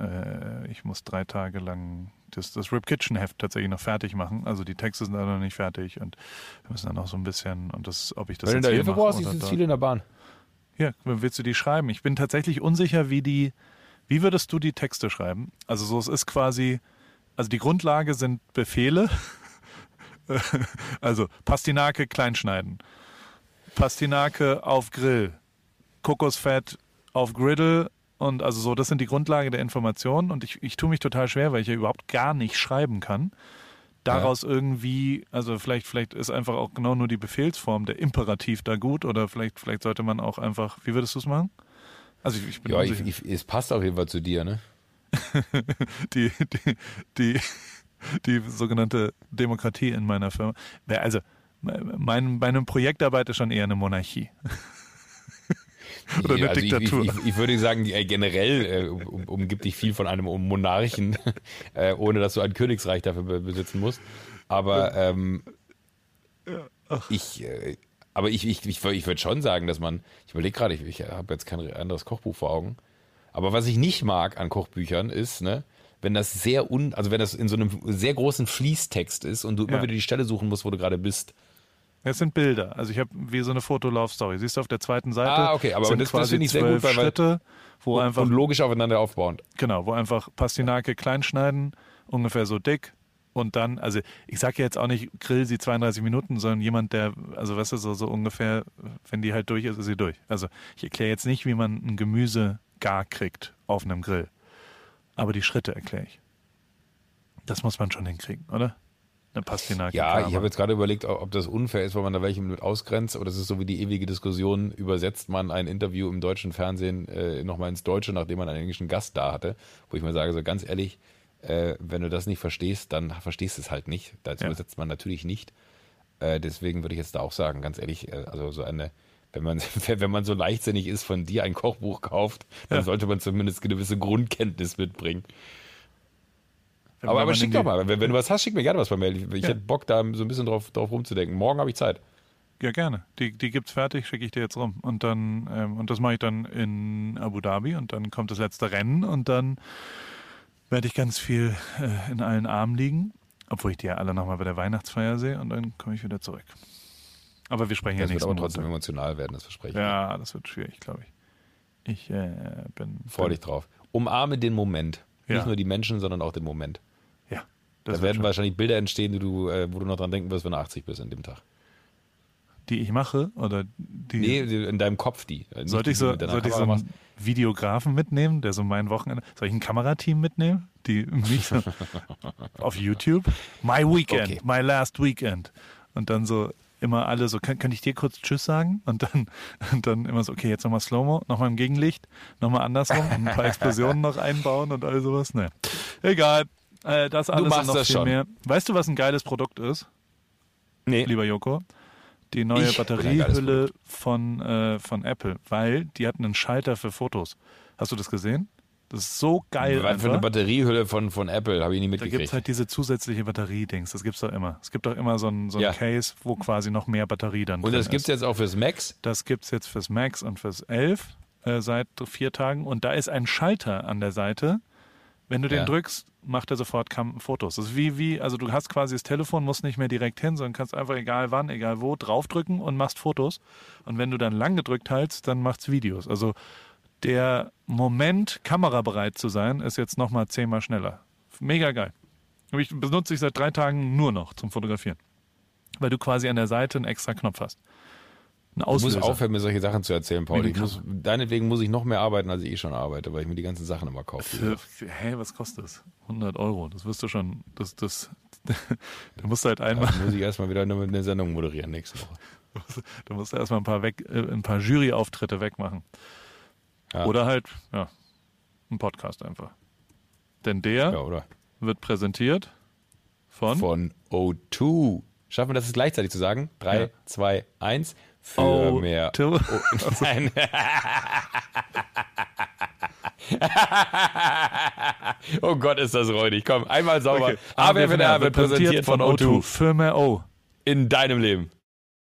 ich muss 3 Tage lang das Rip Kitchen Heft tatsächlich noch fertig machen. Also die Texte sind alle noch nicht fertig und wir müssen dann noch so ein bisschen, und das, ob ich das jetzt hier mache. Wenn du da Hilfe brauchst, sind viele in der Bahn. Ja, willst du die schreiben? Ich bin tatsächlich unsicher, wie würdest du die Texte schreiben? Also so, es ist quasi, also die Grundlage sind Befehle. Also Pastinake kleinschneiden, Pastinake auf Grill, Kokosfett auf Griddle und also so, das sind die Grundlage der Informationen und ich tue mich total schwer, weil ich ja überhaupt gar nicht schreiben kann. Daraus irgendwie, also vielleicht ist einfach auch genau nur die Befehlsform, der Imperativ da gut oder vielleicht sollte man auch einfach, wie würdest du es machen? Also ich bin unsicher. Es passt auf jeden Fall zu dir, ne? die sogenannte Demokratie in meiner Firma. Also meine Projektarbeit ist schon eher eine Monarchie. Oder eine Diktatur. Ich würde sagen, generell umgibt dich viel von einem Monarchen, ohne dass du ein Königsreich dafür besitzen musst. Aber ich würde schon sagen, dass man, ich überlege gerade, ich habe jetzt kein anderes Kochbuch vor Augen, aber was ich nicht mag an Kochbüchern ist, ne, wenn das wenn das in so einem sehr großen Fließtext ist und du immer wieder die Stelle suchen musst, wo du gerade bist. Es sind Bilder. Also ich habe wie so eine Fotolauf-Story. Siehst du auf der zweiten Seite? Ah, okay, aber sind das finde ich sehr gut, weil Schritte, wo einfach und logisch aufeinander aufbauend. Genau, wo einfach Pastinake kleinschneiden, ungefähr so dick und dann, also ich sage ja jetzt auch nicht, grill sie 32 Minuten, sondern jemand, der, also weißt du, so ungefähr, wenn die halt durch ist, ist sie durch. Also ich erkläre jetzt nicht, wie man ein Gemüse gar kriegt auf einem Grill. Aber die Schritte erkläre ich. Das muss man schon hinkriegen, oder? Ja, ich habe jetzt gerade überlegt, ob das unfair ist, weil man da welche mit ausgrenzt, oder es ist so wie die ewige Diskussion, übersetzt man ein Interview im deutschen Fernsehen nochmal ins Deutsche, nachdem man einen englischen Gast da hatte, wo ich mal sage, so ganz ehrlich, wenn du das nicht verstehst, dann verstehst du es halt nicht, das übersetzt man natürlich nicht, deswegen würde ich jetzt da auch sagen, ganz ehrlich, also so eine, wenn man so leichtsinnig ist, von dir ein Kochbuch kauft, dann sollte man zumindest eine gewisse Grundkenntnis mitbringen. Aber schick doch mal, wenn du was hast, schick mir gerne was von mir. Ich hätte Bock, da so ein bisschen drauf rumzudenken. Morgen habe ich Zeit. Ja, gerne. Die gibt's fertig, schicke ich dir jetzt rum. Und dann, und das mache ich dann in Abu Dhabi und dann kommt das letzte Rennen und dann werde ich ganz viel in allen Armen liegen, obwohl ich die ja alle nochmal bei der Weihnachtsfeier sehe und dann komme ich wieder zurück. Aber wir sprechen ja nächsten Monat. Das wird aber trotzdem emotional werden, das verspreche ich. Ja, das wird schwierig, glaube ich. Ich bin... Freu dich drauf. Umarme den Moment. Ja. Nicht nur die Menschen, sondern auch den Moment. Ja, Da werden wahrscheinlich Bilder entstehen, wo du noch dran denken wirst, wenn du 80 bist an dem Tag. Die ich mache? Oder die? Nee, in deinem Kopf die. Sollte ich so einen Videografen mitnehmen, der so mein Wochenende... Soll ich ein Kamerateam mitnehmen? Die mich so auf YouTube? My Weekend, okay. My Last Weekend. Und dann so immer alle so, kann ich dir kurz Tschüss sagen? Und dann immer so, okay, jetzt nochmal Slow-Mo, nochmal im Gegenlicht, nochmal andersrum, ein paar Explosionen noch einbauen und all sowas. Ne, egal. Das alles und noch viel schon. Mehr. Weißt du, was ein geiles Produkt ist? Nee. Lieber Joko? Die neue Batteriehülle von Apple, weil die hat einen Schalter für Fotos. Hast du das gesehen? Das ist so geil. Was für eine Batteriehülle von Apple, habe ich nie mitgekriegt. Da gibt es halt diese zusätzliche Batterie-Dings, das gibt's doch immer. Es gibt doch immer so ein Case, wo quasi noch mehr Batterie dann drin ist. Und das gibt's jetzt auch fürs Max? Das gibt's jetzt fürs Max und fürs 11 seit 4 Tagen. Und da ist ein Schalter an der Seite. Wenn du den drückst, macht er sofort Fotos. Das ist also du hast quasi das Telefon, musst nicht mehr direkt hin, sondern kannst einfach egal wann, egal wo, draufdrücken und machst Fotos. Und wenn du dann lang gedrückt hältst, dann macht's Videos. Also der Moment, kamerabereit zu sein, ist jetzt nochmal 10-mal schneller. Mega geil. Ich benutze ich seit 3 Tagen nur noch zum Fotografieren. Weil du quasi an der Seite einen extra Knopf hast. Du musst aufhören, mir solche Sachen zu erzählen, Paul. Deinetwegen muss ich noch mehr arbeiten, als ich schon arbeite, weil ich mir die ganzen Sachen immer kaufe. Hey, was kostet das? 100 Euro, das wirst du schon. Da musst du halt einmal... Da muss ich erstmal wieder eine Sendung moderieren nächste Woche. Da musst du erstmal ein paar Jury-Auftritte wegmachen. Ja. Oder halt, ein Podcast einfach. Denn der wird präsentiert von... Von O2. Schaffen wir das jetzt gleichzeitig zu sagen? 3, 2, 1... Für mehr. Nein. Oh Gott, ist das räudig. Komm, einmal sauber. AWFNR wird präsentiert von O2. Für mehr O. In deinem Leben.